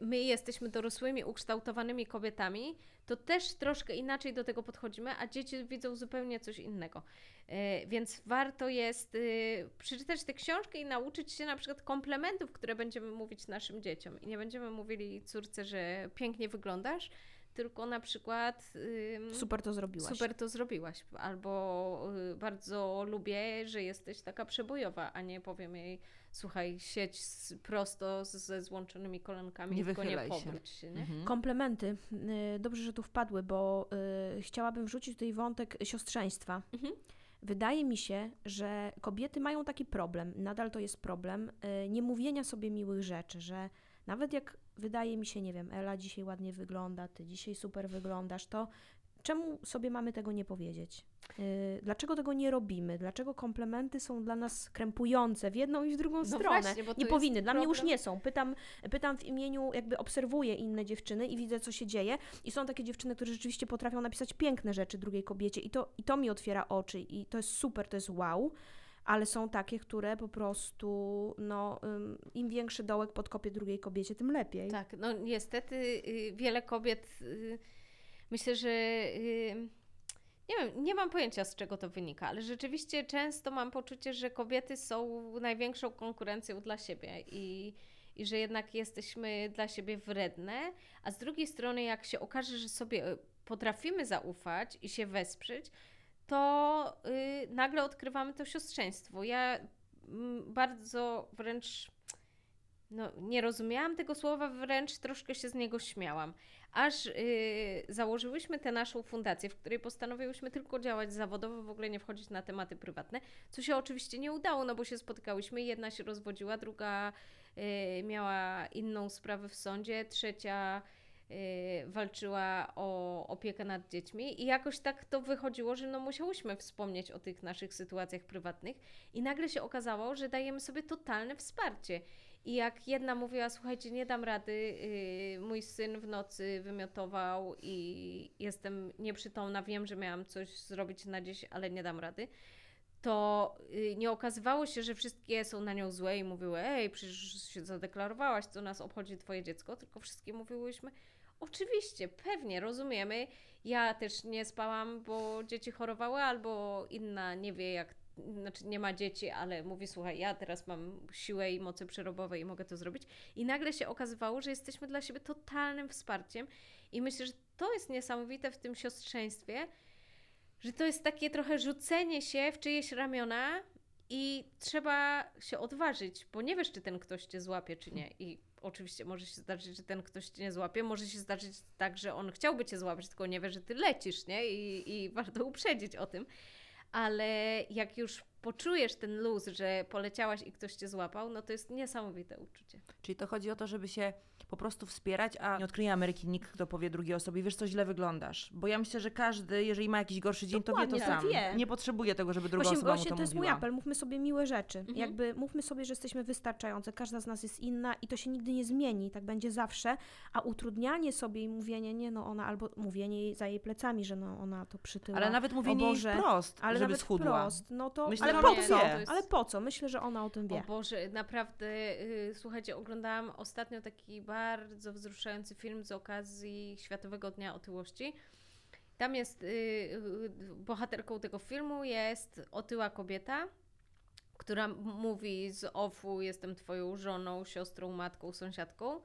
my jesteśmy dorosłymi, ukształtowanymi kobietami, to też troszkę inaczej do tego podchodzimy, a dzieci widzą zupełnie coś innego. Więc warto jest przeczytać tę książkę i nauczyć się na przykład komplementów, które będziemy mówić naszym dzieciom. I nie będziemy mówili córce, że pięknie wyglądasz, tylko na przykład super to zrobiłaś. Super to zrobiłaś. Albo bardzo lubię, że jesteś taka przebojowa, a nie powiem jej, słuchaj, siedź prosto ze złączonymi kolankami, nie tylko nie powróć się. Nie? Mhm. Komplementy. Dobrze, że tu wpadły, bo chciałabym wrzucić tutaj wątek siostrzeństwa. Mhm. Wydaje mi się, że kobiety mają taki problem, nadal to jest problem, nie mówienia sobie miłych rzeczy, że nawet jak wydaje mi się, nie wiem, Ela dzisiaj ładnie wygląda, ty dzisiaj super wyglądasz, to czemu sobie mamy tego nie powiedzieć? Dlaczego tego nie robimy? Dlaczego komplementy są dla nas krępujące w jedną i w drugą stronę? Właśnie, nie powinny, dla mnie już nie są. Pytam w imieniu, jakby obserwuję inne dziewczyny i widzę, co się dzieje. I są takie dziewczyny, które rzeczywiście potrafią napisać piękne rzeczy drugiej kobiecie i to mi otwiera oczy i to jest super, to jest wow. Ale są takie, które po prostu, no, im większy dołek podkopie drugiej kobiecie, tym lepiej. Tak, no niestety wiele kobiet, myślę, że nie mam pojęcia, z czego to wynika, ale rzeczywiście często mam poczucie, że kobiety są największą konkurencją dla siebie i że jednak jesteśmy dla siebie wredne, a z drugiej strony jak się okaże, że sobie potrafimy zaufać i się wesprzeć, to nagle odkrywamy to siostrzeństwo. Ja bardzo wręcz nie rozumiałam tego słowa, wręcz troszkę się z niego śmiałam. Aż założyłyśmy tę naszą fundację, w której postanowiłyśmy tylko działać zawodowo, w ogóle nie wchodzić na tematy prywatne, co się oczywiście nie udało, no bo się spotkałyśmy, jedna się rozwodziła, druga miała inną sprawę w sądzie, trzecia walczyła o opiekę nad dziećmi i jakoś tak to wychodziło, że musiałyśmy wspomnieć o tych naszych sytuacjach prywatnych i nagle się okazało, że dajemy sobie totalne wsparcie. I jak jedna mówiła, słuchajcie, nie dam rady, mój syn w nocy wymiotował i jestem nieprzytomna, wiem, że miałam coś zrobić na dziś, ale nie dam rady, to nie okazywało się, że wszystkie są na nią złe i mówiły, ej, przecież się zadeklarowałaś, co nas obchodzi twoje dziecko, tylko wszystkie mówiłyśmy, oczywiście, pewnie, rozumiemy, ja też nie spałam, bo dzieci chorowały, albo inna nie wie jak, znaczy nie ma dzieci, ale mówi, słuchaj, ja teraz mam siłę i moce przerobowe i mogę to zrobić. I nagle się okazywało, że jesteśmy dla siebie totalnym wsparciem i myślę, że to jest niesamowite w tym siostrzeństwie, że to jest takie trochę rzucenie się w czyjeś ramiona i trzeba się odważyć, bo nie wiesz, czy ten ktoś cię złapie, czy nie. I oczywiście może się zdarzyć, że ten ktoś cię nie złapie, może się zdarzyć tak, że on chciałby cię złapać, tylko nie wie, że ty lecisz, nie? I warto uprzedzić o tym. Ale jak już poczujesz ten luz, że poleciałaś i ktoś cię złapał, no to jest niesamowite uczucie. Czyli to chodzi o to, żeby się po prostu wspierać, a nie odkryje Ameryki nikt, kto powie drugiej osobie, wiesz co, źle wyglądasz. Bo ja myślę, że każdy, jeżeli ma jakiś gorszy dzień, dokładnie, to wie to sam. Wie. Nie potrzebuje tego, żeby druga osoba mu to mówiła. To jest mój apel, mówmy sobie miłe rzeczy. Mhm. Jakby mówmy sobie, że jesteśmy wystarczające, każda z nas jest inna i to się nigdy nie zmieni, tak będzie zawsze, a utrudnianie sobie i mówienie, nie no ona, albo mówienie jej za jej plecami, że no ona to przytyła. Ale nawet mówienie jej wprost, ale żeby schudła. Wprost, no to myślę, ale po co? Ale po co? Myślę, że ona o tym wie. O Boże, naprawdę, słuchajcie, oglądałam ostatnio taki bardzo wzruszający film z okazji Światowego Dnia Otyłości. Tam jest, bohaterką tego filmu jest otyła kobieta, która mówi z OFU, jestem twoją żoną, siostrą, matką, sąsiadką.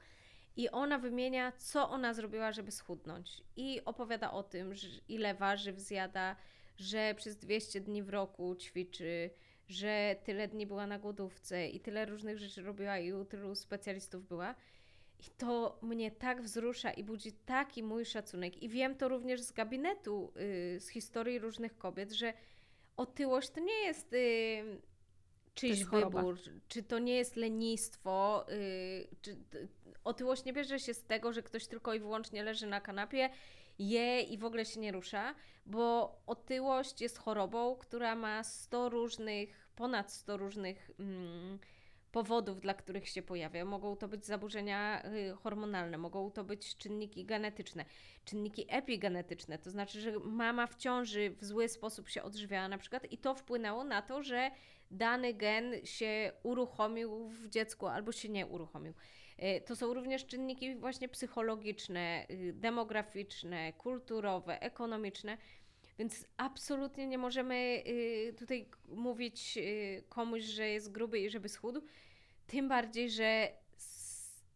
I ona wymienia, co ona zrobiła, żeby schudnąć. I opowiada o tym, ile warzyw zjada, że przez 200 dni w roku ćwiczy, że tyle dni była na głodówce i tyle różnych rzeczy robiła i u tylu specjalistów była. I to mnie tak wzrusza i budzi taki mój szacunek. I wiem to również z gabinetu, z historii różnych kobiet, że otyłość to nie jest czyjś wybór, czy to nie jest lenistwo. Otyłość nie bierze się z tego, że ktoś tylko i wyłącznie leży na kanapie, je i w ogóle się nie rusza, bo otyłość jest chorobą, która ma ponad 100 różnych powodów, dla których się pojawia. Mogą to być zaburzenia hormonalne, mogą to być czynniki genetyczne, czynniki epigenetyczne, to znaczy, że mama w ciąży w zły sposób się odżywiała na przykład i to wpłynęło na to, że dany gen się uruchomił w dziecku albo się nie uruchomił. To są również czynniki właśnie psychologiczne, demograficzne, kulturowe, ekonomiczne, więc absolutnie nie możemy tutaj mówić komuś, że jest gruby i żeby schudł, tym bardziej, że z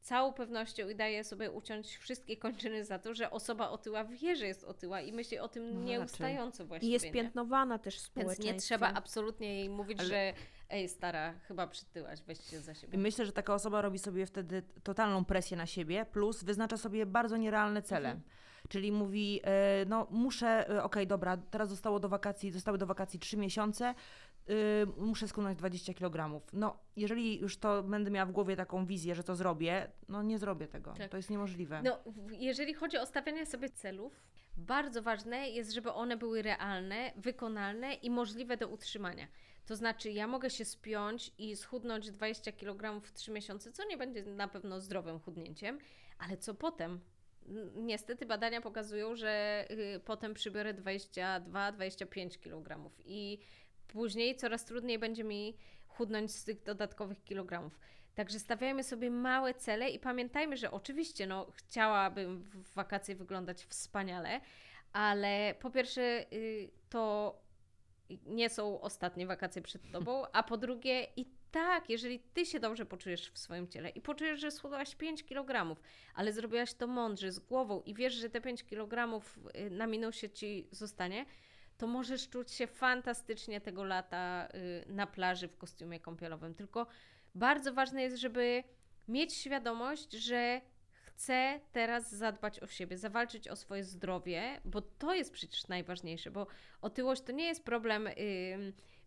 całą pewnością daje sobie uciąć wszystkie kończyny za to, że osoba otyła wie, że jest otyła i myśli o tym nieustająco właściwie. I jest piętnowana też w społeczeństwie. Więc nie trzeba absolutnie jej mówić, że ej stara, chyba przytyłaś, weź się za siebie. Myślę, że taka osoba robi sobie wtedy totalną presję na siebie, plus wyznacza sobie bardzo nierealne cele. Mhm. Czyli mówi, no muszę, okej, dobra, teraz zostały do wakacji 3 miesiące, muszę schudnąć 20 kg. No, jeżeli już to będę miała w głowie taką wizję, że to zrobię, no nie zrobię tego, tak. To jest niemożliwe. No, jeżeli chodzi o stawianie sobie celów, bardzo ważne jest, żeby one były realne, wykonalne i możliwe do utrzymania. To znaczy, ja mogę się spiąć i schudnąć 20 kg w 3 miesiące, co nie będzie na pewno zdrowym chudnięciem, ale co potem? Niestety badania pokazują, że potem przybiorę 22-25 kg i później coraz trudniej będzie mi chudnąć z tych dodatkowych kilogramów. Także stawiajmy sobie małe cele i pamiętajmy, że oczywiście chciałabym w wakacje wyglądać wspaniale, ale po pierwsze to nie są ostatnie wakacje przed tobą, a po drugie i tak, jeżeli ty się dobrze poczujesz w swoim ciele i poczujesz, że schudłaś 5 kg, ale zrobiłaś to mądrze, z głową i wiesz, że te 5 kg na minusie ci zostanie, to możesz czuć się fantastycznie tego lata na plaży w kostiumie kąpielowym. Tylko bardzo ważne jest, żeby mieć świadomość, że chcę teraz zadbać o siebie, zawalczyć o swoje zdrowie, bo to jest przecież najważniejsze, bo otyłość to nie jest problem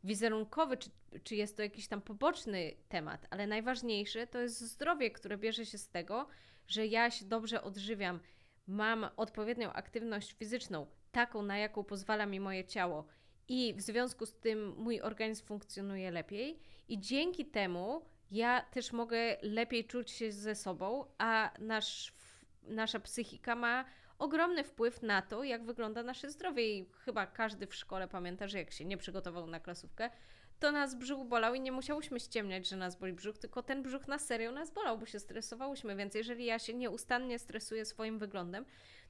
wizerunkowy, czy jest to jakiś tam poboczny temat, ale najważniejsze to jest zdrowie, które bierze się z tego, że ja się dobrze odżywiam, mam odpowiednią aktywność fizyczną, taką, na jaką pozwala mi moje ciało i w związku z tym mój organizm funkcjonuje lepiej i dzięki temu ja też mogę lepiej czuć się ze sobą, a nasza psychika ma ogromny wpływ na to, jak wygląda nasze zdrowie i chyba każdy w szkole pamięta, że jak się nie przygotował na klasówkę, to nas brzuch bolał i nie musiałyśmy ściemniać, że nas boli brzuch, tylko ten brzuch na serio nas bolał, bo się stresowałyśmy, więc jeżeli ja się nieustannie stresuję swoim wyglądem,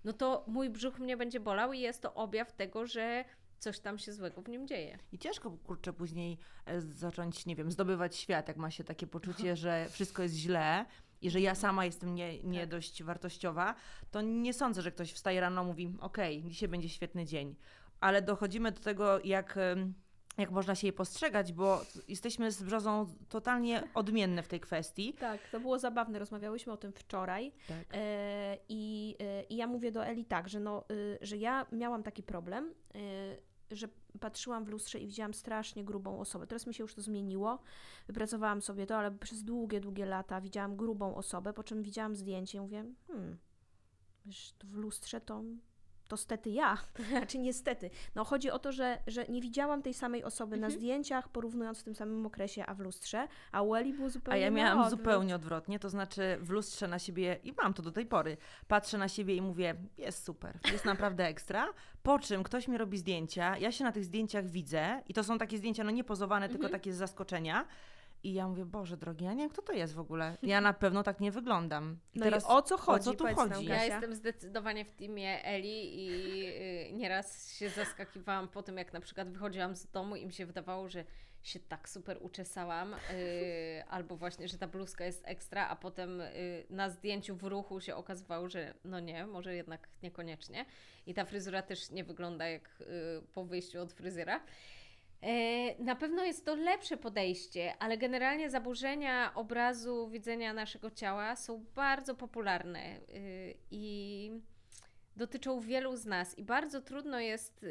no to mój brzuch mnie będzie bolał i jest to objaw tego, że coś tam się złego w nim dzieje. I ciężko, kurczę, później zacząć, nie wiem, zdobywać świat, jak ma się takie poczucie, że wszystko jest źle i że ja sama jestem nie dość wartościowa, to nie sądzę, że ktoś wstaje rano i mówi, okej, dzisiaj będzie świetny dzień. Ale dochodzimy do tego, jak można się jej postrzegać, bo jesteśmy z Brzozą totalnie odmienne w tej kwestii. Tak, to było zabawne, rozmawiałyśmy o tym wczoraj tak. I ja mówię do Eli tak, że ja miałam taki problem, że patrzyłam w lustrze i widziałam strasznie grubą osobę. Teraz mi się już to zmieniło, wypracowałam sobie to, ale przez długie lata widziałam grubą osobę, po czym widziałam zdjęcie i mówię, w lustrze to stety ja, znaczy niestety. No chodzi o to, że nie widziałam tej samej osoby na zdjęciach, porównując w tym samym okresie, a w lustrze, a u Eli było zupełnie odwrotnie. A ja miałam zupełnie odwrotnie, to znaczy w lustrze na siebie, i mam to do tej pory, patrzę na siebie i mówię, jest super, jest naprawdę ekstra, po czym ktoś mi robi zdjęcia, ja się na tych zdjęciach widzę i to są takie zdjęcia, nie pozowane, tylko takie z zaskoczenia. I ja mówię, Boże drogi, ja nie wiem, kto to jest w ogóle. Ja na pewno tak nie wyglądam. I teraz i o co chodzi? O co tu chodzi? Ja jestem zdecydowanie w teamie Eli i nieraz się zaskakiwałam po tym, jak na przykład wychodziłam z domu i mi się wydawało, że się tak super uczesałam, albo właśnie, że ta bluzka jest ekstra, a potem na zdjęciu w ruchu się okazywało, że no nie, może jednak niekoniecznie. I ta fryzura też nie wygląda jak po wyjściu od fryzjera. Na pewno jest to lepsze podejście, ale generalnie zaburzenia obrazu widzenia naszego ciała są bardzo popularne i dotyczą wielu z nas i bardzo trudno jest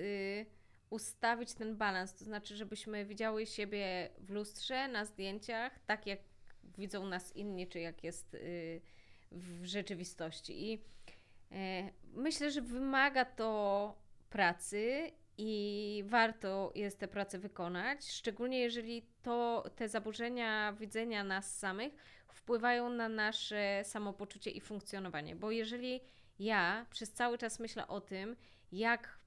ustawić ten balans, to znaczy, żebyśmy widziały siebie w lustrze, na zdjęciach, tak jak widzą nas inni, czy jak jest w rzeczywistości. I myślę, że wymaga to pracy i warto jest tę pracę wykonać, szczególnie jeżeli te zaburzenia widzenia nas samych wpływają na nasze samopoczucie i funkcjonowanie. Bo jeżeli ja przez cały czas myślę o tym, jak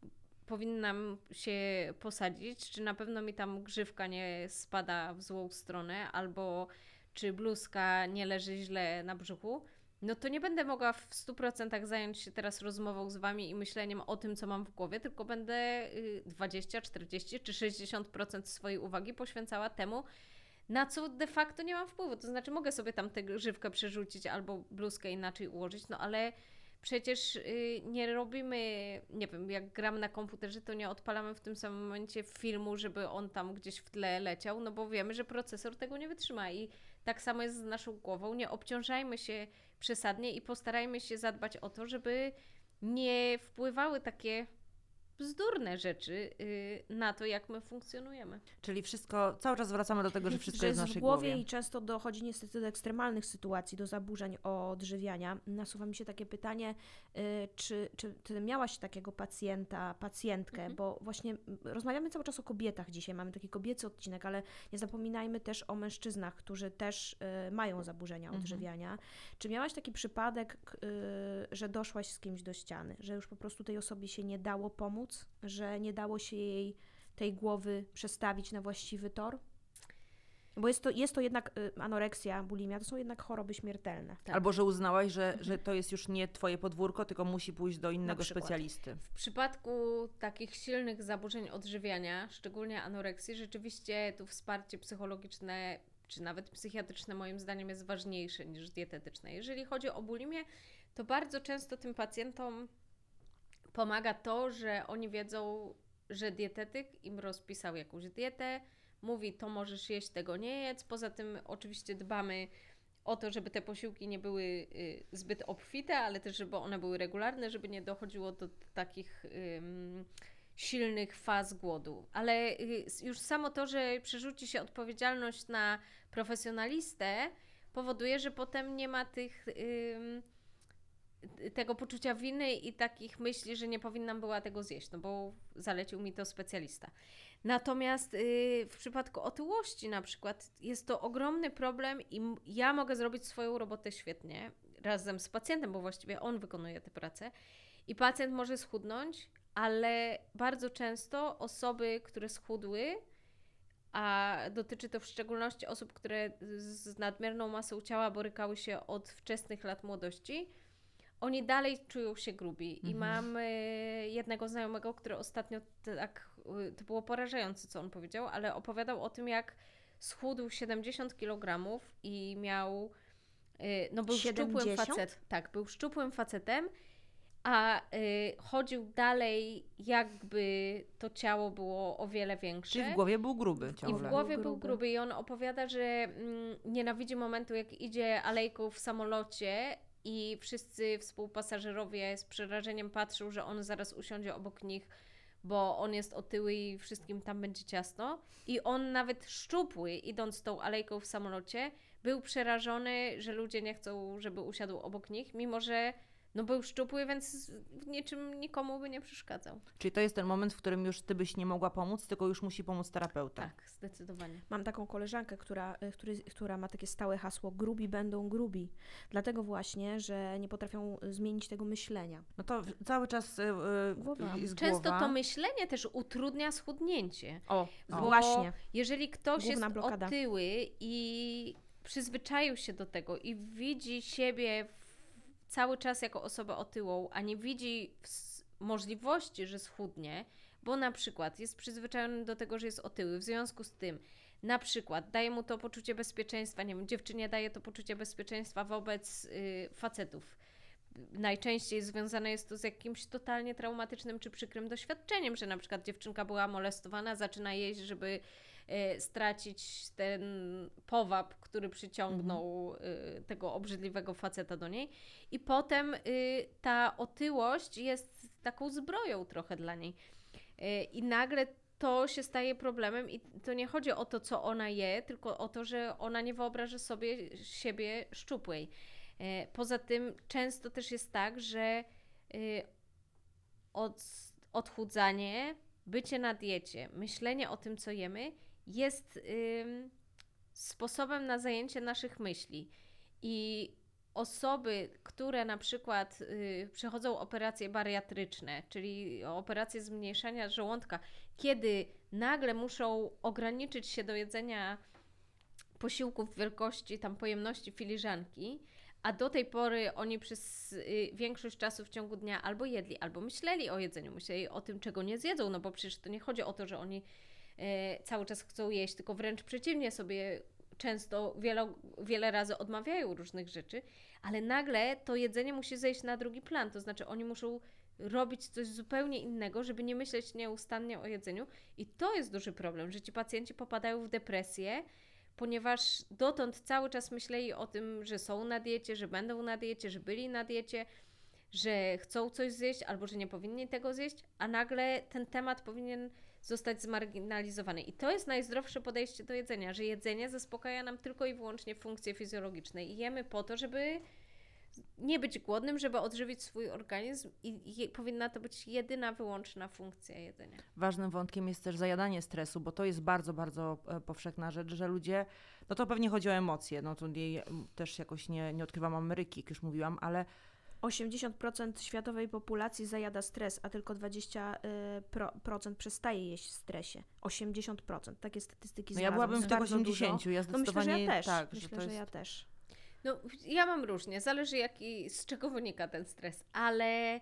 powinnam się posadzić, czy na pewno mi tam grzywka nie spada w złą stronę, albo czy bluzka nie leży źle na brzuchu, no to nie będę mogła w 100% zająć się teraz rozmową z Wami i myśleniem o tym, co mam w głowie, tylko będę 20, 40 czy 60% swojej uwagi poświęcała temu, na co de facto nie mam wpływu. To znaczy mogę sobie tam tę grzywkę przerzucić albo bluzkę inaczej ułożyć, no ale przecież nie robimy, nie wiem, jak gram na komputerze, to nie odpalamy w tym samym momencie filmu, żeby on tam gdzieś w tle leciał, no bo wiemy, że procesor tego nie wytrzyma i tak samo jest z naszą głową. Nie obciążajmy się przesadnie i postarajmy się zadbać o to, żeby nie wpływały takie bzdurne rzeczy na to, jak my funkcjonujemy. Czyli wszystko, cały czas wracamy do tego, że wszystko jest w naszej głowie. I często dochodzi niestety do ekstremalnych sytuacji, do zaburzeń odżywiania. Nasuwa mi się takie pytanie, czy ty miałaś takiego pacjentkę, bo właśnie rozmawiamy cały czas o kobietach dzisiaj, mamy taki kobiecy odcinek, ale nie zapominajmy też o mężczyznach, którzy też mają zaburzenia odżywiania. Czy miałaś taki przypadek, że doszłaś z kimś do ściany, że już po prostu tej osobie się nie dało pomóc, że nie dało się jej tej głowy przestawić na właściwy tor? Bo jest to jednak anoreksja, bulimia, to są jednak choroby śmiertelne. Tak. Albo że uznałaś, że to jest już nie twoje podwórko, tylko musi pójść do innego specjalisty. W przypadku takich silnych zaburzeń odżywiania, szczególnie anoreksji, rzeczywiście tu wsparcie psychologiczne czy nawet psychiatryczne moim zdaniem jest ważniejsze niż dietetyczne. Jeżeli chodzi o bulimię, to bardzo często tym pacjentom pomaga to, że oni wiedzą, że dietetyk im rozpisał jakąś dietę, mówi to możesz jeść, tego nie jedz. Poza tym oczywiście dbamy o to, żeby te posiłki nie były zbyt obfite, ale też żeby one były regularne, żeby nie dochodziło do takich silnych faz głodu. Ale już samo to, że przerzuci się odpowiedzialność na profesjonalistę, powoduje, że potem nie ma tego poczucia winy i takich myśli, że nie powinnam była tego zjeść, no bo zalecił mi to specjalista. Natomiast w przypadku otyłości na przykład jest to ogromny problem i ja mogę zrobić swoją robotę świetnie razem z pacjentem, bo właściwie on wykonuje tę pracę i pacjent może schudnąć, ale bardzo często osoby, które schudły, a dotyczy to w szczególności osób, które z nadmierną masą ciała borykały się od wczesnych lat młodości, oni dalej czują się grubi i mam jednego znajomego, który ostatnio tak, to było porażające, co on powiedział, ale opowiadał o tym, jak schudł 70 kg i miał, był 70? Szczupłym facet. Tak, był szczupłym facetem, a chodził dalej, jakby to ciało było o wiele większe. Czyli w głowie był gruby ciągle. I w głowie był gruby i on opowiada, że nienawidzi momentu, jak idzie alejką w samolocie, i wszyscy współpasażerowie z przerażeniem patrzą, że on zaraz usiądzie obok nich, bo on jest otyły i wszystkim tam będzie ciasno. I on nawet szczupły, idąc tą alejką w samolocie, był przerażony, że ludzie nie chcą, żeby usiadł obok nich, mimo że był szczupły, więc niczym nikomu by nie przeszkadzał. Czyli to jest ten moment, w którym już ty byś nie mogła pomóc, tylko już musi pomóc terapeuta. Tak, zdecydowanie. Mam taką koleżankę, która ma takie stałe hasło, grubi będą grubi. Dlatego właśnie, że nie potrafią zmienić tego myślenia. No to cały czas jest głowa. Często to myślenie też utrudnia schudnięcie. Bo właśnie. Jeżeli ktoś jest otyły i przyzwyczaił się do tego i widzi siebie cały czas jako osobę otyłą, a nie widzi możliwości, że schudnie, bo na przykład jest przyzwyczajony do tego, że jest otyły, w związku z tym na przykład daje mu to poczucie bezpieczeństwa, nie wiem, dziewczynie daje to poczucie bezpieczeństwa wobec facetów. Najczęściej związane jest to z jakimś totalnie traumatycznym czy przykrym doświadczeniem, że na przykład dziewczynka była molestowana, zaczyna jeść, żeby stracić ten powab, który przyciągnął tego obrzydliwego faceta do niej. I potem ta otyłość jest taką zbroją trochę dla niej. I nagle to się staje problemem i to nie chodzi o to, co ona je, tylko o to, że ona nie wyobraża sobie siebie szczupłej. Poza tym często też jest tak, że odchudzanie, bycie na diecie, myślenie o tym, co jemy, jest sposobem na zajęcie naszych myśli. I osoby, które na przykład przechodzą operacje bariatryczne, czyli operacje zmniejszania żołądka, kiedy nagle muszą ograniczyć się do jedzenia posiłków wielkości, tam pojemności filiżanki, a do tej pory oni przez większość czasu w ciągu dnia albo jedli, albo myśleli o jedzeniu, myśleli o tym, czego nie zjedzą, no bo przecież to nie chodzi o to, że oni cały czas chcą jeść, tylko wręcz przeciwnie, sobie często wiele razy odmawiają różnych rzeczy, ale nagle to jedzenie musi zejść na drugi plan, to znaczy oni muszą robić coś zupełnie innego, żeby nie myśleć nieustannie o jedzeniu i to jest duży problem, że ci pacjenci popadają w depresję, ponieważ dotąd cały czas myśleli o tym, że są na diecie, że będą na diecie, że byli na diecie, że chcą coś zjeść albo że nie powinni tego zjeść, a nagle ten temat powinien zostać zmarginalizowany. I to jest najzdrowsze podejście do jedzenia, że jedzenie zaspokaja nam tylko i wyłącznie funkcje fizjologiczne i jemy po to, żeby nie być głodnym, żeby odżywić swój organizm i powinna to być jedyna, wyłączna funkcja jedzenia. Ważnym wątkiem jest też zajadanie stresu, bo to jest bardzo, bardzo powszechna rzecz, że ludzie, no to pewnie chodzi o emocje, no to też jakoś nie odkrywam Ameryki, jak już mówiłam, ale 80% światowej populacji zajada stres, a tylko 20% przestaje jeść w stresie. 80%. Takie statystyki znalazłam. No ja byłabym w tych 80, ja zdecydowanie no myślę, że ja też. Tak, myślę, że ja też. No, ja mam różnie, zależy z czego wynika ten stres, ale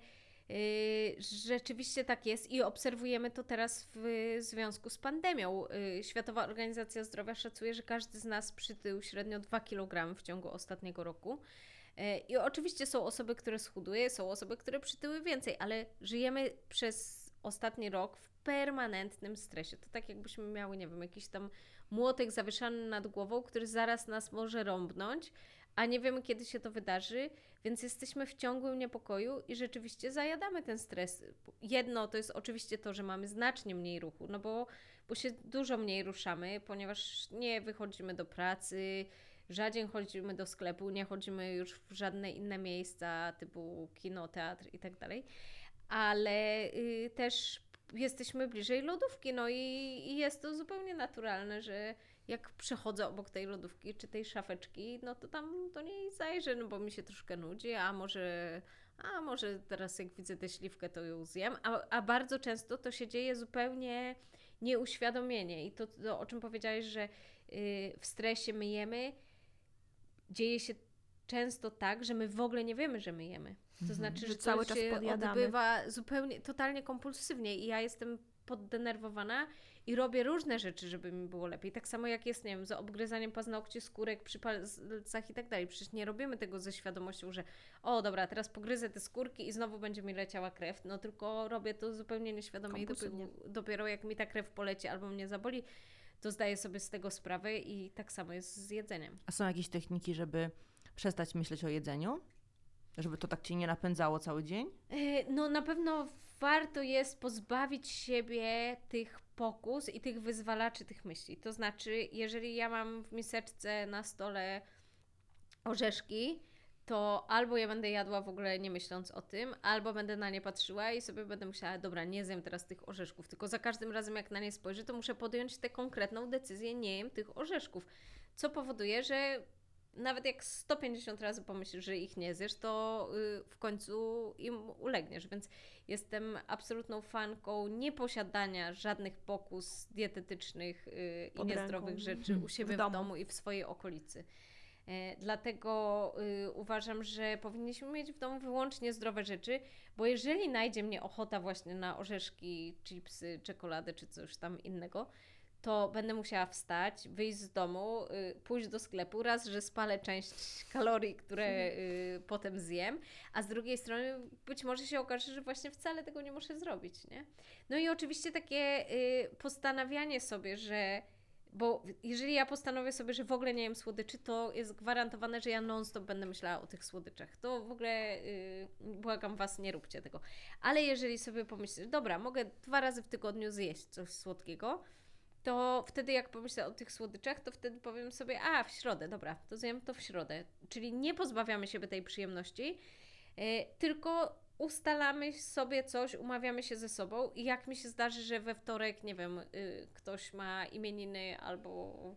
rzeczywiście tak jest i obserwujemy to teraz w związku z pandemią. Światowa Organizacja Zdrowia szacuje, że każdy z nas przytył średnio 2 kg w ciągu ostatniego roku. I oczywiście są osoby, które schudły, są osoby, które przytyły więcej, ale żyjemy przez ostatni rok w permanentnym stresie. To tak jakbyśmy miały, nie wiem, jakiś tam młotek zawieszany nad głową, który zaraz nas może rąbnąć, a nie wiemy, kiedy się to wydarzy, więc jesteśmy w ciągłym niepokoju i rzeczywiście zajadamy ten stres. Jedno to jest oczywiście to, że mamy znacznie mniej ruchu, no bo się dużo mniej ruszamy, ponieważ nie wychodzimy do pracy, rzadziej chodzimy do sklepu, nie chodzimy już w żadne inne miejsca typu kino, teatr i tak dalej. Ale też jesteśmy bliżej lodówki, no i jest to zupełnie naturalne, że jak przechodzę obok tej lodówki czy tej szafeczki, no to tam do niej zajrzę, no bo mi się troszkę nudzi, a może teraz jak widzę tę śliwkę, to ją zjem, a bardzo często to się dzieje zupełnie nieuświadomienie i to o czym powiedziałaś, że w stresie my jemy, dzieje się często tak, że my w ogóle nie wiemy, że my jemy. To znaczy, że cały czas podjadamy. Odbywa zupełnie, totalnie kompulsywnie i ja jestem poddenerwowana i robię różne rzeczy, żeby mi było lepiej. Tak samo jak jest, nie wiem, z obgryzaniem paznokci, skórek przy palcach i tak dalej. Przecież nie robimy tego ze świadomością, że o dobra, teraz pogryzę te skórki i znowu będzie mi leciała krew. No tylko robię to zupełnie nieświadomie i dopiero jak mi ta krew poleci albo mnie zaboli, to zdaję sobie z tego sprawę i tak samo jest z jedzeniem. A są jakieś techniki, żeby przestać myśleć o jedzeniu? Żeby to tak Cię nie napędzało cały dzień? No na pewno warto jest pozbawić siebie tych pokus i tych wyzwalaczy tych myśli. To znaczy, jeżeli ja mam w miseczce na stole orzeszki, to albo ja będę jadła w ogóle nie myśląc o tym, albo będę na nie patrzyła i sobie będę myślała, dobra, nie zjem teraz tych orzeszków, tylko za każdym razem jak na nie spojrzę, to muszę podjąć tę konkretną decyzję, nie jem tych orzeszków, co powoduje, że nawet jak 150 razy pomyślisz, że ich nie zjesz, to w końcu im ulegniesz, więc jestem absolutną fanką nieposiadania żadnych pokus dietetycznych i niezdrowych rzeczy u siebie w domu i w swojej okolicy. Dlatego uważam, że powinniśmy mieć w domu wyłącznie zdrowe rzeczy, bo jeżeli najdzie mnie ochota właśnie na orzeszki, chipsy, czekoladę czy coś tam innego, to będę musiała wstać, wyjść z domu, pójść do sklepu, raz, że spalę część kalorii, które potem zjem, a z drugiej strony być może się okaże, że właśnie wcale tego nie muszę zrobić, nie? No i oczywiście takie postanawianie sobie, że, bo jeżeli ja postanowię sobie, że w ogóle nie jem słodyczy, to jest gwarantowane, że ja non stop będę myślała o tych słodyczach. To w ogóle błagam Was, nie róbcie tego. Ale jeżeli sobie pomyślę, dobra, mogę 2 razy w tygodniu zjeść coś słodkiego, to wtedy jak pomyślę o tych słodyczach, to wtedy powiem sobie, a w środę, dobra, to zjem to w środę. Czyli nie pozbawiamy siebie tej przyjemności, tylko ustalamy sobie coś, umawiamy się ze sobą i jak mi się zdarzy, że we wtorek, nie wiem, ktoś ma imieniny albo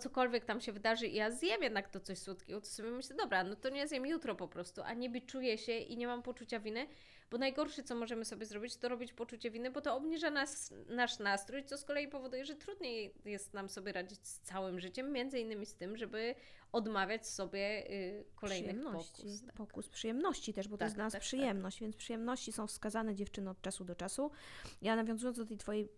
cokolwiek tam się wydarzy i ja zjem jednak to coś słodkiego, to sobie myślę, dobra, no to nie zjem jutro po prostu, a nie biczuję się i nie mam poczucia winy, bo najgorsze, co możemy sobie zrobić, to robić poczucie winy, bo to obniża nasz nastrój, co z kolei powoduje, że trudniej jest nam sobie radzić z całym życiem, między innymi z tym, żeby odmawiać sobie kolejnych pokus. Tak. Pokus przyjemności też, bo to jest dla nas przyjemność, więc przyjemności są wskazane, dziewczyny, od czasu do czasu. Ja nawiązując do tej Twojej,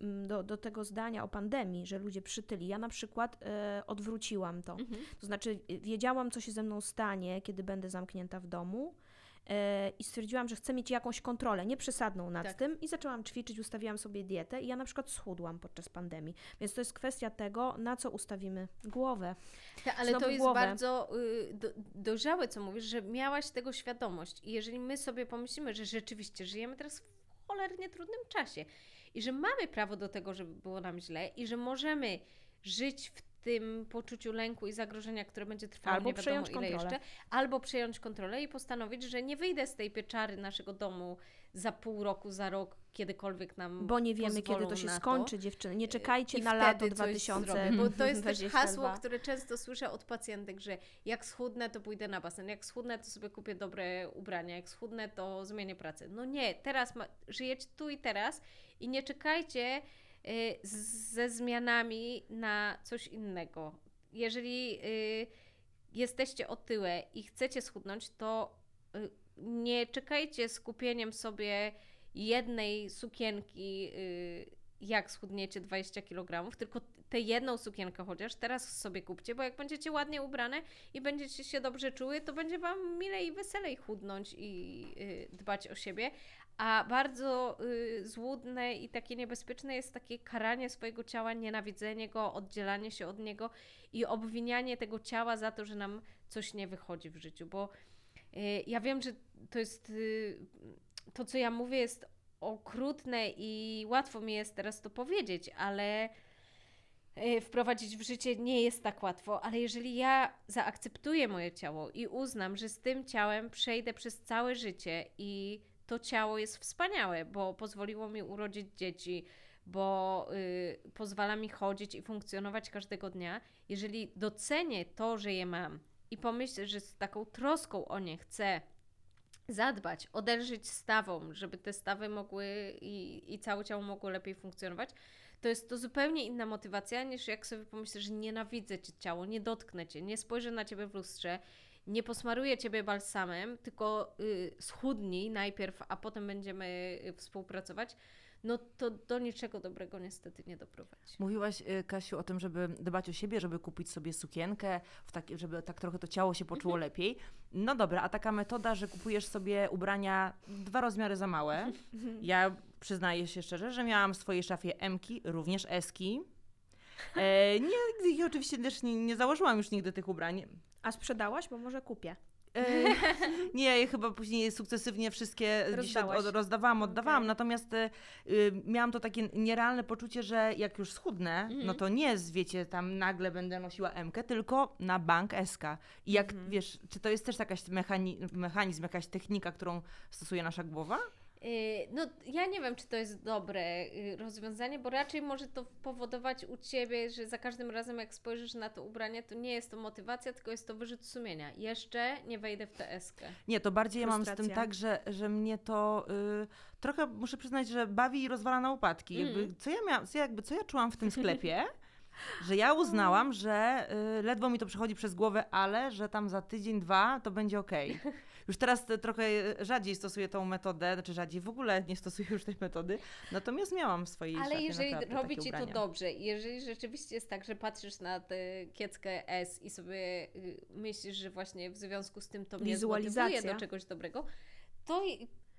do tego zdania o pandemii, że ludzie przytyli, ja na przykład odwróciłam to. Mhm. To znaczy wiedziałam, co się ze mną stanie, kiedy będę zamknięta w domu, i stwierdziłam, że chcę mieć jakąś kontrolę, nie przesadną nad tym, i zaczęłam ćwiczyć, ustawiłam sobie dietę i ja na przykład schudłam podczas pandemii. Więc to jest kwestia tego, na co ustawimy głowę. Ale znowu to jest głowę. Bardzo dojrzałe, co mówisz, że miałaś tego świadomość i jeżeli my sobie pomyślimy, że rzeczywiście żyjemy teraz w cholernie trudnym czasie i że mamy prawo do tego, żeby było nam źle i że możemy żyć w tym poczuciu lęku i zagrożenia, które będzie trwało nie wiadomo ile jeszcze, albo przejąć kontrolę i postanowić, że nie wyjdę z tej pieczary naszego domu za pół roku, za rok, kiedykolwiek nam, bo nie wiemy, kiedy to się skończy, dziewczyny. Nie czekajcie na lato 2022. Bo to jest też hasło, które często słyszę od pacjentek, że jak schudnę, to pójdę na basen, jak schudnę, to sobie kupię dobre ubrania, jak schudnę, to zmienię pracę. No nie, teraz żyjecie tu i teraz i nie czekajcie ze zmianami na coś innego. Jeżeli jesteście otyłe i chcecie schudnąć, to nie czekajcie z kupieniem sobie jednej sukienki, jak schudniecie 20 kg, tylko tę jedną sukienkę chociaż teraz sobie kupcie, bo jak będziecie ładnie ubrane i będziecie się dobrze czuły, to będzie Wam milej i weselej chudnąć i dbać o siebie. A bardzo złudne i takie niebezpieczne jest takie karanie swojego ciała, nienawidzenie go, oddzielanie się od niego i obwinianie tego ciała za to, że nam coś nie wychodzi w życiu, bo ja wiem, że to jest, to co ja mówię jest okrutne i łatwo mi jest teraz to powiedzieć, ale wprowadzić w życie nie jest tak łatwo, ale jeżeli ja zaakceptuję moje ciało i uznam, że z tym ciałem przejdę przez całe życie i to ciało jest wspaniałe, bo pozwoliło mi urodzić dzieci, bo pozwala mi chodzić i funkcjonować każdego dnia. Jeżeli docenię to, że je mam i pomyślę, że z taką troską o nie chcę zadbać, oderzyć stawom, żeby te stawy mogły i całe ciało mogło lepiej funkcjonować, to jest to zupełnie inna motywacja, niż jak sobie pomyślę, że nienawidzę Cię ciało, nie dotknę Cię, nie spojrzę na Ciebie w lustrze, nie posmaruję Ciebie balsamem, tylko schudnij najpierw, a potem będziemy współpracować, no to do niczego dobrego niestety nie doprowadzi. Mówiłaś, Kasiu, o tym, żeby dbać o siebie, żeby kupić sobie sukienkę, żeby tak trochę to ciało się poczuło lepiej. No dobra, a taka metoda, że kupujesz sobie ubrania 2 rozmiary za małe. Ja przyznaję się szczerze, że miałam w swojej szafie M-ki, również S-ki. Nie, oczywiście też nie założyłam już nigdy tych ubrań. A sprzedałaś? Bo może kupię. Nie, chyba później sukcesywnie wszystkie rozdawałam, oddawałam, okay. Natomiast miałam to takie nierealne poczucie, że jak już schudnę, no to nie wiecie, tam nagle będę nosiła M-kę, tylko na bank S-ka. I jak wiesz, czy to jest też jakaś mechanizm, jakaś technika, którą stosuje nasza głowa? No ja nie wiem, czy to jest dobre rozwiązanie, bo raczej może to powodować u Ciebie, że za każdym razem jak spojrzysz na to ubranie, to nie jest to motywacja, tylko jest to wyrzut sumienia. Jeszcze nie wejdę w tę eskę. Nie, to bardziej ja mam z tym tak, że mnie to trochę, muszę przyznać, że bawi i rozwala na upadki. Co ja czułam w tym sklepie? Że ja uznałam, że ledwo mi to przechodzi przez głowę, ale że tam za tydzień, dwa to będzie okej. Już teraz trochę rzadziej stosuję tą metodę, znaczy rzadziej w ogóle nie stosuję już tej metody, natomiast miałam w swojej szafie. Ale jeżeli robi ci to dobrze, jeżeli rzeczywiście jest tak, że patrzysz na tę kieckę S i sobie myślisz, że właśnie w związku z tym to mnie zmotywuje do czegoś dobrego,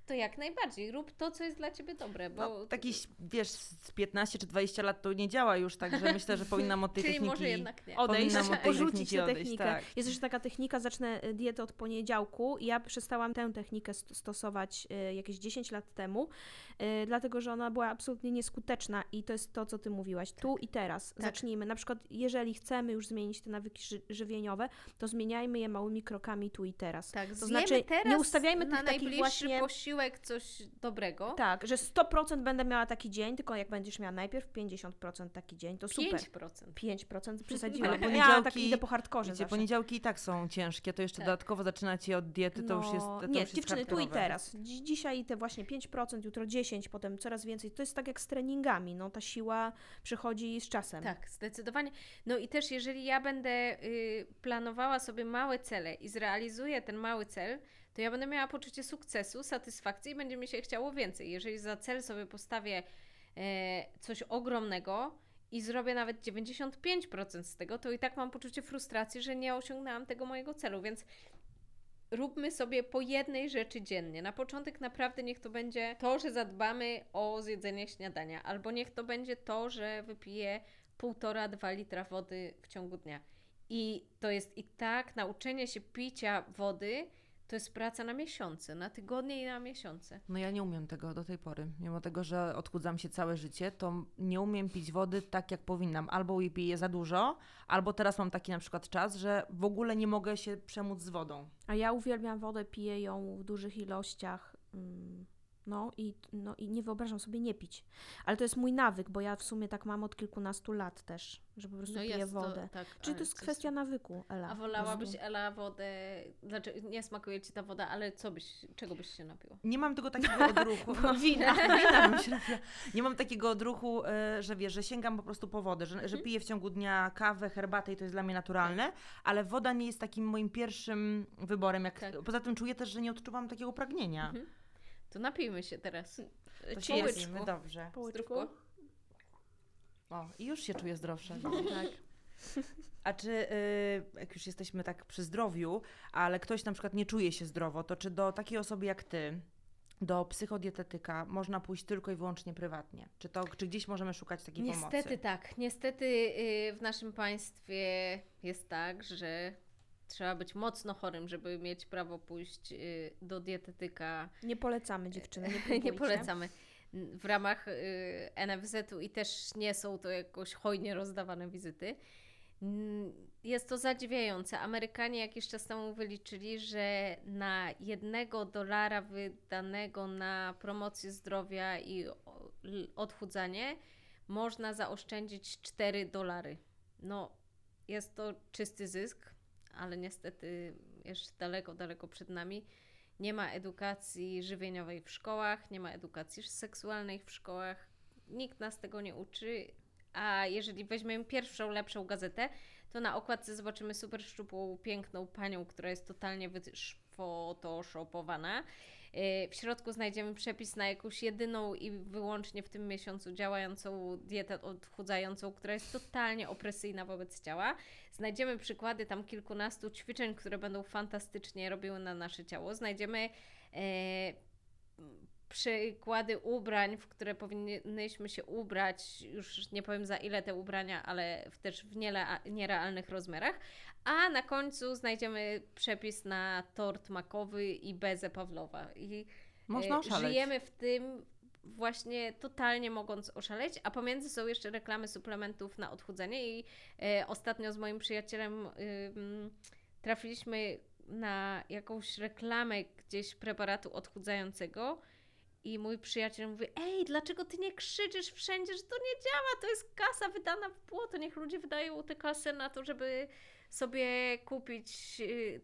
to jak najbardziej, rób to, co jest dla Ciebie dobre. Bo no, takich, wiesz, z 15 czy 20 lat to nie działa już, także myślę, że powinnam od tej czyli techniki może jednak nie. odejść, porzucić tę technikę. Tak. Jest jeszcze taka technika, zacznę dietę od poniedziałku i ja przestałam tę technikę stosować jakieś 10 lat temu, dlatego, że ona była absolutnie nieskuteczna i to jest to, co Ty mówiłaś. Tak. Tu i teraz. Tak. Zacznijmy. Na przykład, jeżeli chcemy już zmienić te nawyki żywieniowe, to zmieniajmy je małymi krokami tu i teraz. Tak, to znaczy, teraz nie ustawiajmy tych takich właśnie... coś dobrego. Tak, że 100% będę miała taki dzień, tylko jak będziesz miała najpierw 50% taki dzień, to super. 5% przesadziłam, bo ja tak idę po hardkorze zawsze. Poniedziałki i tak są ciężkie, to jeszcze dodatkowo zaczynacie od diety, to już jest hardkorowe. Nie, dziewczyny, tu i teraz. Dzisiaj te właśnie 5%, jutro 10%, potem coraz więcej. To jest tak jak z treningami, no ta siła przychodzi z czasem. Tak, zdecydowanie. No i też jeżeli ja będę planowała sobie małe cele i zrealizuję ten mały cel, to ja będę miała poczucie sukcesu, satysfakcji i będzie mi się chciało więcej. Jeżeli za cel sobie postawię coś ogromnego i zrobię nawet 95% z tego, to i tak mam poczucie frustracji, że nie osiągnęłam tego mojego celu, więc róbmy sobie po jednej rzeczy dziennie. Na początek naprawdę niech to będzie to, że zadbamy o zjedzenie śniadania, albo niech to będzie to, że wypiję 1,5-2 litra wody w ciągu dnia. I to jest i tak nauczenie się picia wody, to jest praca na miesiące, na tygodnie i na miesiące. No ja nie umiem tego do tej pory. Mimo tego, że odchudzam się całe życie, to nie umiem pić wody tak, jak powinnam. Albo piję za dużo, albo teraz mam taki na przykład czas, że w ogóle nie mogę się przemóc z wodą. A ja uwielbiam wodę, piję ją w dużych ilościach. No i nie wyobrażam sobie nie pić. Ale to jest mój nawyk, bo ja w sumie tak mam od kilkunastu lat też, że po prostu piję wodę. Tak, czyli to jest kwestia nawyku, Ela. A wolałabyś, Ela, wodę... Znaczy, nie smakuje Ci ta woda, ale czego byś się napiła? Nie mam tego takiego odruchu. Nie mam takiego odruchu, że wiesz, że sięgam po prostu po wodę, że piję w ciągu dnia kawę, herbatę i to jest dla mnie naturalne, ale woda nie jest takim moim pierwszym wyborem. Poza tym czuję też, że nie odczuwam takiego pragnienia. To napijmy się teraz. Po łyczku. Dobrze. Po łyczku. O, i już się czuję zdrowsza. Tak. A czy, jak już jesteśmy tak przy zdrowiu, ale ktoś na przykład nie czuje się zdrowo, to czy do takiej osoby jak Ty, do psychodietetyka można pójść tylko i wyłącznie prywatnie? Czy gdzieś możemy szukać takiej pomocy? Niestety tak. Niestety w naszym państwie jest tak, że trzeba być mocno chorym, żeby mieć prawo pójść do dietetyka. Nie polecamy, dziewczyny, nie polecamy. W ramach NFZ-u i też nie są to jakoś hojnie rozdawane wizyty. Jest to zadziwiające. Amerykanie jakiś czas temu wyliczyli, że na $1 wydanego na promocję zdrowia i odchudzanie można zaoszczędzić $4. No, jest to czysty zysk. Ale niestety jeszcze daleko, daleko przed nami. Nie ma edukacji żywieniowej w szkołach, nie ma edukacji seksualnej w szkołach, nikt nas tego nie uczy, a jeżeli weźmiemy pierwszą, lepszą gazetę, to na okładce zobaczymy super szczupłą, piękną panią, która jest totalnie photoshopowana. W środku znajdziemy przepis na jakąś jedyną i wyłącznie w tym miesiącu działającą dietę odchudzającą, która jest totalnie opresyjna wobec ciała. Znajdziemy przykłady tam kilkunastu ćwiczeń, które będą fantastycznie robiły na nasze ciało. Znajdziemy przykłady ubrań, w które powinnyśmy się ubrać, już nie powiem za ile te ubrania, ale też w nierealnych rozmiarach. A na końcu znajdziemy przepis na tort makowy i bezę Pawlowa. I można oszaleć. Żyjemy w tym właśnie totalnie mogąc oszaleć, a pomiędzy są jeszcze reklamy suplementów na odchudzanie i ostatnio z moim przyjacielem trafiliśmy na jakąś reklamę gdzieś preparatu odchudzającego. I mój przyjaciel mówi, dlaczego ty nie krzyczysz wszędzie, że to nie działa, to jest kasa wydana w błoto, niech ludzie wydają tę kasę na to, żeby sobie kupić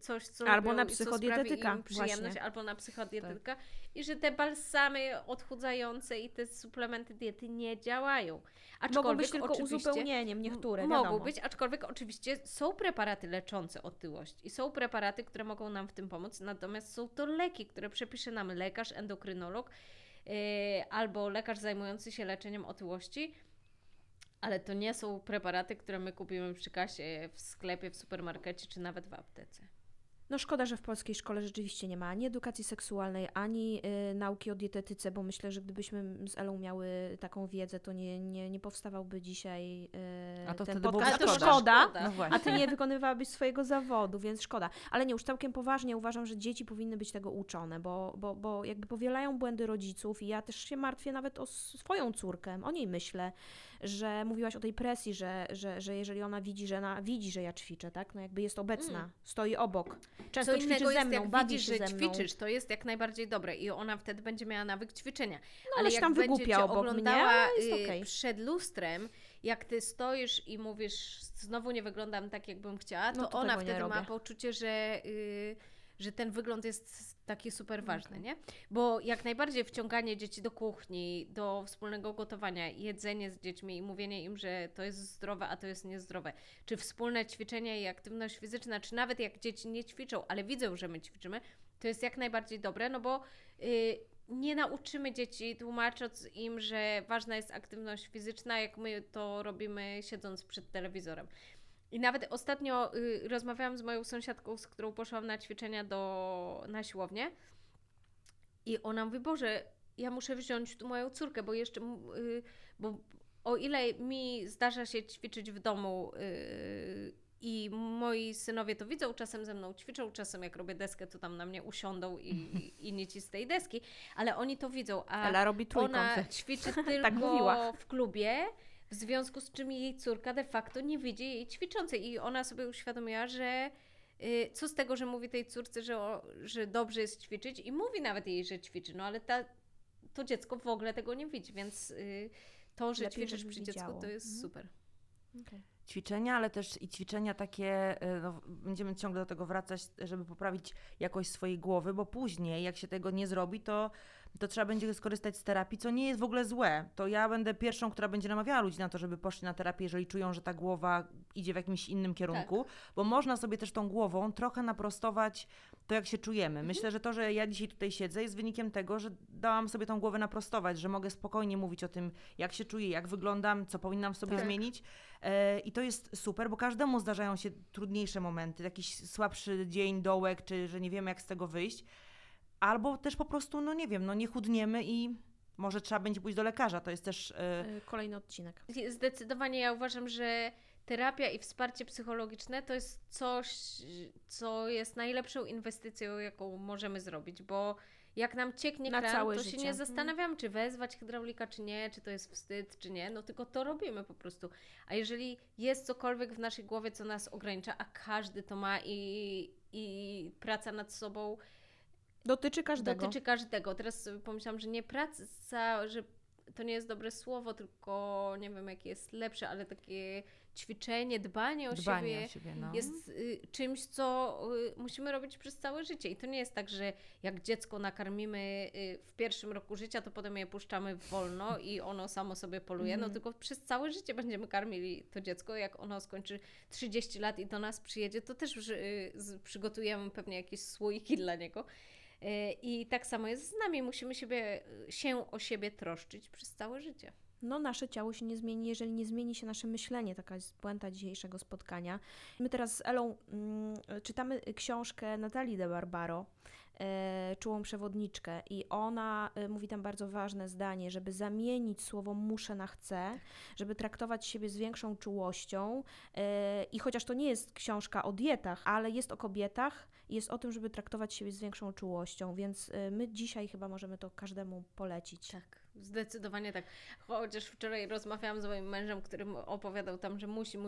coś, co albo lubią na i co sprawi im przyjemność, właśnie. Albo na psychodietetyka. Tak. i że te balsamy odchudzające i te suplementy diety nie działają. Aczkolwiek mogą być tylko uzupełnieniem niektóre, wiadomo. Mogą być, aczkolwiek oczywiście są preparaty leczące otyłość i są preparaty, które mogą nam w tym pomóc, natomiast są to leki, które przepisze nam lekarz, endokrynolog albo lekarz zajmujący się leczeniem otyłości, ale to nie są preparaty, które my kupimy przy kasie, w sklepie, w supermarkecie czy nawet w aptece. No szkoda, że w polskiej szkole rzeczywiście nie ma ani edukacji seksualnej, ani nauki o dietetyce, bo myślę, że gdybyśmy z Elą miały taką wiedzę, to nie powstawałby dzisiaj ten podcast. To szkoda. No a ty nie wykonywałabyś swojego zawodu, więc szkoda. Ale nie, już całkiem poważnie uważam, że dzieci powinny być tego uczone, bo jakby powielają błędy rodziców i ja też się martwię nawet o swoją córkę, o niej myślę, że mówiłaś o tej presji, że jeżeli ona widzi, że ja ćwiczę, tak? No jakby jest obecna, stoi obok. Często co innego jest, jak widzisz, że ćwiczysz, to jest jak najbardziej dobre i ona wtedy będzie miała nawyk ćwiczenia. No, ale jak będzie cię oglądała przed lustrem, jak ty stoisz i mówisz, znowu nie wyglądam tak, jakbym chciała, to ona wtedy ma poczucie, że ten wygląd jest taki super ważny, nie? Bo jak najbardziej wciąganie dzieci do kuchni, do wspólnego gotowania, jedzenie z dziećmi i mówienie im, że to jest zdrowe, a to jest niezdrowe, czy wspólne ćwiczenie i aktywność fizyczna, czy nawet jak dzieci nie ćwiczą, ale widzą, że my ćwiczymy, to jest jak najbardziej dobre, no bo nie nauczymy dzieci, tłumacząc im, że ważna jest aktywność fizyczna, jak my to robimy siedząc przed telewizorem. I nawet ostatnio rozmawiałam z moją sąsiadką, z którą poszłam na ćwiczenia na siłownię i ona mówi, Boże, ja muszę wziąć tu moją córkę, bo jeszcze, o ile mi zdarza się ćwiczyć w domu i moi synowie to widzą, czasem ze mną ćwiczą, czasem jak robię deskę, to tam na mnie usiądą i nie ci z tej deski, ale oni to widzą, a Ela robi ona ćwiczy tylko tak mówiła. W klubie. W związku z czym jej córka de facto nie widzi jej ćwiczącej i ona sobie uświadomiła, że co z tego, że mówi tej córce, że dobrze jest ćwiczyć i mówi nawet jej, że ćwiczy, no ale to dziecko w ogóle tego nie widzi, więc to, że lepiej, ćwiczysz przy dziecku, to jest super. Okay. Ćwiczenia, ale też i ćwiczenia takie, no, będziemy ciągle do tego wracać, żeby poprawić jakość swojej głowy, bo później jak się tego nie zrobi, to trzeba będzie skorzystać z terapii, co nie jest w ogóle złe. To ja będę pierwszą, która będzie namawiała ludzi na to, żeby poszli na terapię, jeżeli czują, że ta głowa idzie w jakimś innym kierunku, tak. Bo można sobie też tą głową trochę naprostować to, jak się czujemy. Myślę, że to, że ja dzisiaj tutaj siedzę, jest wynikiem tego, że dałam sobie tą głowę naprostować, że mogę spokojnie mówić o tym, jak się czuję, jak wyglądam, co powinnam w sobie zmienić. I to jest super, bo każdemu zdarzają się trudniejsze momenty, jakiś słabszy dzień, dołek, czy że nie wiemy, jak z tego wyjść. Albo też po prostu, no nie wiem, no nie chudniemy i może trzeba będzie pójść do lekarza. To jest też kolejny odcinek. Zdecydowanie ja uważam, że terapia i wsparcie psychologiczne to jest coś, co jest najlepszą inwestycją, jaką możemy zrobić, bo jak nam cieknie kran, to się nie zastanawiam, czy wezwać hydraulika, czy nie, czy to jest wstyd, czy nie, no tylko to robimy po prostu. A jeżeli jest cokolwiek w naszej głowie, co nas ogranicza, a każdy to ma i praca nad sobą dotyczy każdego. Teraz sobie pomyślałam, że nie praca, że to nie jest dobre słowo, tylko nie wiem, jakie jest lepsze, ale takie ćwiczenie, dbanie o siebie no. Jest czymś, co musimy robić przez całe życie. I to nie jest tak, że jak dziecko nakarmimy w pierwszym roku życia, to potem je puszczamy wolno i ono samo sobie poluje, no tylko przez całe życie będziemy karmili to dziecko. Jak ono skończy 30 lat i do nas przyjedzie, to też przygotujemy pewnie jakieś słoiki dla niego. I tak samo jest z nami, musimy się o siebie troszczyć przez całe życie. No nasze ciało się nie zmieni, jeżeli nie zmieni się nasze myślenie, taka jest puenta dzisiejszego spotkania. My teraz z Elą czytamy książkę Natalii de Barbaro, Czułą przewodniczkę i ona mówi tam bardzo ważne zdanie, żeby zamienić słowo muszę na chcę, żeby traktować siebie z większą czułością i chociaż to nie jest książka o dietach, ale jest o kobietach, jest o tym, żeby traktować siebie z większą czułością, więc my dzisiaj chyba możemy to każdemu polecić. Tak, zdecydowanie tak. Chociaż wczoraj rozmawiałam z moim mężem, który opowiadał tam, że musi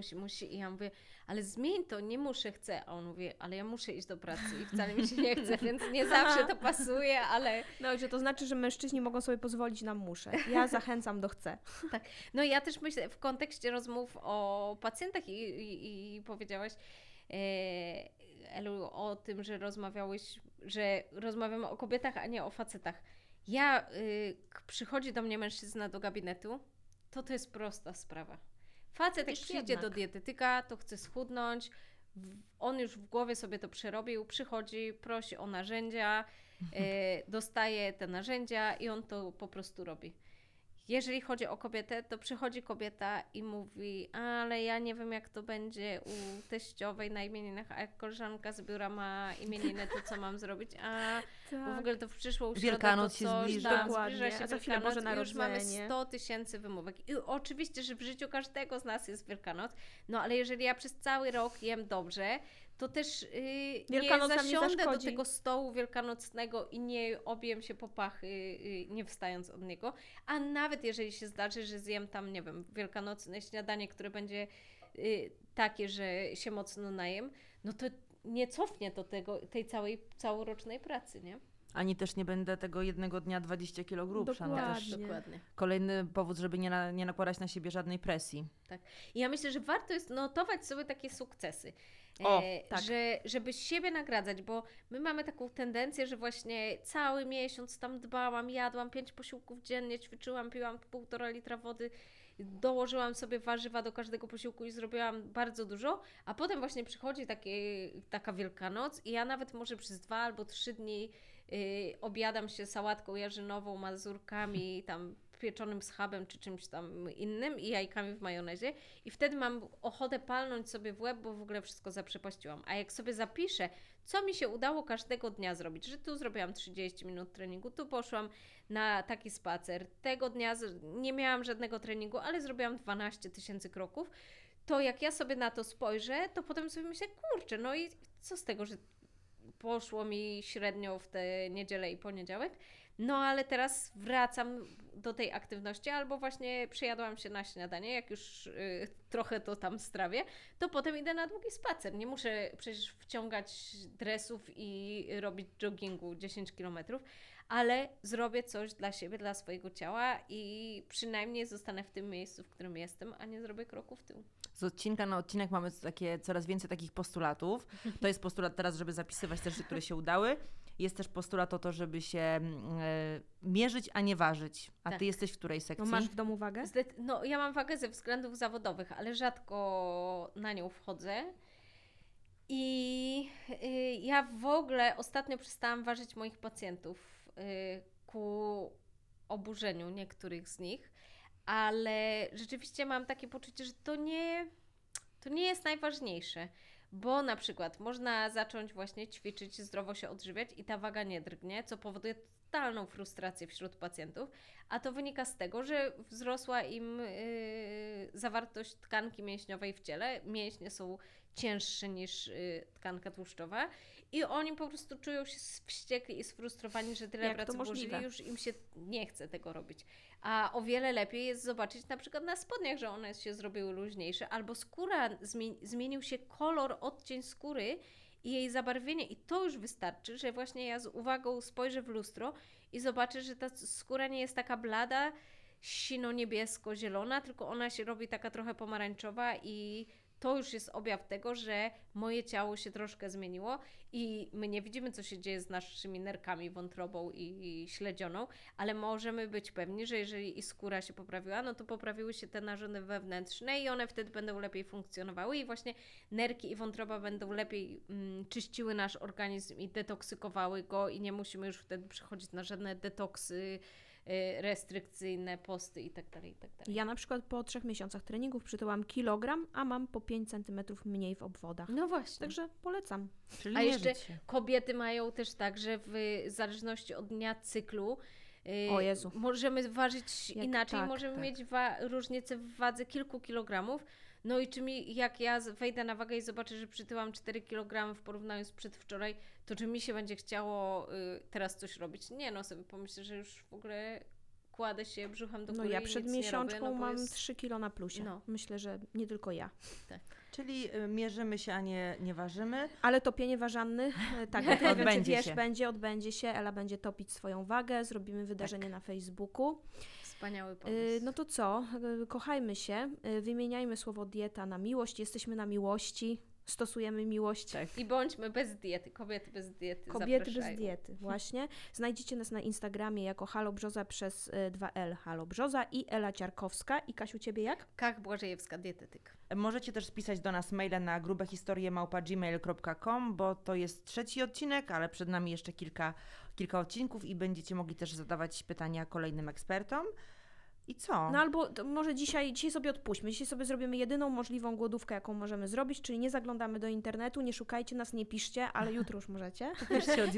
i ja mówię, ale zmień to, nie muszę, chcę, a on mówi, ale ja muszę iść do pracy i wcale mi się nie chce, więc nie zawsze to pasuje, ale... No i że to znaczy, że mężczyźni mogą sobie pozwolić na muszę. Ja zachęcam do chcę. Tak. No ja też myślę w kontekście rozmów o pacjentach i powiedziałaś, Elu, o tym, że rozmawiałeś, że rozmawiamy o kobietach, a nie o facetach. Przychodzi do mnie mężczyzna do gabinetu, to jest prosta sprawa. Facet jak przyjdzie do dietetyka, to chce schudnąć, on już w głowie sobie to przerobił, przychodzi, prosi o narzędzia, dostaje te narzędzia i on to po prostu robi. Jeżeli chodzi o kobietę, to przychodzi kobieta i mówi, ale ja nie wiem jak to będzie u teściowej na imieninach, a jak koleżanka z biura ma imieniny, to co mam zrobić? A tak. Bo w ogóle to w przyszłą środę Wielkanoc to coś, się zbliża, zbliża się Wielkanoc i już mamy 100 000 wymówek. I oczywiście, że w życiu każdego z nas jest Wielkanoc, no ale jeżeli ja przez cały rok jem dobrze, to też nie zasiądę do tego stołu wielkanocnego i nie objem się po pachy, nie wstając od niego. A nawet jeżeli się zdarzy, że zjem tam, nie wiem, wielkanocne śniadanie, które będzie takie, że się mocno najem, no to nie cofnie do tego, tej całorocznej pracy, nie? Ani też nie będę tego jednego dnia 20 kg grubsza. Dokładnie. Kolejny powód, żeby nie nakładać na siebie żadnej presji. Tak. I ja myślę, że warto jest notować sobie takie sukcesy. Tak. Żeby siebie nagradzać, bo my mamy taką tendencję, że właśnie cały miesiąc tam dbałam, jadłam 5 posiłków dziennie, ćwiczyłam, piłam 1,5 litra wody, dołożyłam sobie warzywa do każdego posiłku i zrobiłam bardzo dużo, a potem właśnie przychodzi taka Wielkanoc i ja nawet może przez 2 albo 3 dni objadam się sałatką jarzynową, mazurkami, tam pieczonym schabem czy czymś tam innym i jajkami w majonezie i wtedy mam ochotę palnąć sobie w łeb, bo w ogóle wszystko zaprzepaściłam. A jak sobie zapiszę, co mi się udało każdego dnia zrobić, że tu zrobiłam 30 minut treningu, tu poszłam na taki spacer, tego dnia nie miałam żadnego treningu, ale zrobiłam 12 000 kroków, to jak ja sobie na to spojrzę, to potem sobie myślę, kurczę, no i co z tego, że poszło mi średnio w tę niedzielę i poniedziałek, no ale teraz wracam do tej aktywności, albo właśnie przejadłam się na śniadanie, jak już trochę to tam strawię, to potem idę na długi spacer. Nie muszę przecież wciągać dresów i robić joggingu 10 km, ale zrobię coś dla siebie, dla swojego ciała i przynajmniej zostanę w tym miejscu, w którym jestem, a nie zrobię kroku w tył. Z odcinka na odcinek mamy coraz więcej takich postulatów. To jest postulat teraz, żeby zapisywać te rzeczy, które się udały. Jest też postulat o to, żeby się mierzyć, a nie ważyć. A tak. Ty jesteś w której sekcji? No masz w domu wagę? No ja mam wagę ze względów zawodowych, ale rzadko na nią wchodzę. I ja w ogóle ostatnio przestałam ważyć moich pacjentów ku oburzeniu niektórych z nich. Ale rzeczywiście mam takie poczucie, że to nie jest najważniejsze, bo na przykład można zacząć właśnie ćwiczyć, zdrowo się odżywiać i ta waga nie drgnie, co powoduje totalną frustrację wśród pacjentów, a to wynika z tego, że wzrosła im zawartość tkanki mięśniowej w ciele, mięśnie są cięższe niż tkanka tłuszczowa i oni po prostu czują się wściekli i sfrustrowani, że tyle pracy włożyli, już im się nie chce tego robić. A o wiele lepiej jest zobaczyć na przykład na spodniach, że one się zrobiły luźniejsze, albo skóra, zmienił się kolor, odcień skóry i jej zabarwienie i to już wystarczy, że właśnie ja z uwagą spojrzę w lustro i zobaczę, że ta skóra nie jest taka blada, sino-niebiesko-zielona, tylko ona się robi taka trochę pomarańczowa i to już jest objaw tego, że moje ciało się troszkę zmieniło i my nie widzimy, co się dzieje z naszymi nerkami, wątrobą i śledzioną, ale możemy być pewni, że jeżeli i skóra się poprawiła, no to poprawiły się te narządy wewnętrzne i one wtedy będą lepiej funkcjonowały i właśnie nerki i wątroba będą lepiej czyściły nasz organizm i detoksykowały go i nie musimy już wtedy przychodzić na żadne detoksy restrykcyjne, posty itd. Ja na przykład po 3 miesiącach treningów przytyłam kilogram, a mam po 5 centymetrów mniej w obwodach. No właśnie. Także polecam. Czyli a jeszcze kobiety mają też tak, że w zależności od dnia cyklu możemy ważyć inaczej, możemy mieć różnice w wadze kilku kilogramów. No i jak ja wejdę na wagę i zobaczę, że przytyłam 4 kg w porównaniu z przedwczoraj, to czy mi się będzie chciało teraz coś robić? Nie, no sobie pomyślę, że już w ogóle kładę się brzuchem do góry. No ja przed miesiączką mam 3 kg na plusie. No. Myślę, że nie tylko ja. Tak. Czyli mierzymy się, a nie ważymy. Ale topienie ważanny, tak, odbędzie się, Ela będzie topić swoją wagę, zrobimy wydarzenie na Facebooku. Wspaniały pomysł. No to co? Kochajmy się, wymieniajmy słowo dieta na miłość, jesteśmy na miłości. stosujemy miłość. Tak. I bądźmy bez diety, kobiety bez diety. Kobiety zapraszają. Bez diety, właśnie. Znajdziecie nas na Instagramie jako Halo Brzoza przez 2L Halo Brzoza i Ela Ciarkowska. I Kasiu, ciebie jak? Kach Błażejewska, dietetyk. Możecie też spisać do nas maile na grubehistorie@gmail.com, bo to jest 3. odcinek, ale przed nami jeszcze kilka odcinków i będziecie mogli też zadawać pytania kolejnym ekspertom. I co? No albo może dzisiaj sobie odpuśćmy. Dzisiaj sobie zrobimy jedyną możliwą głodówkę, jaką możemy zrobić, czyli nie zaglądamy do internetu, nie szukajcie nas, nie piszcie, ale jutro już możecie.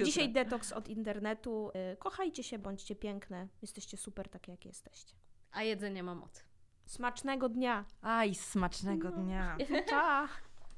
Dzisiaj detoks od internetu. Kochajcie się, bądźcie piękne. Jesteście super takie, jak jesteście. A jedzenie ma moc. Smacznego dnia. Aj, smacznego dnia. Pa!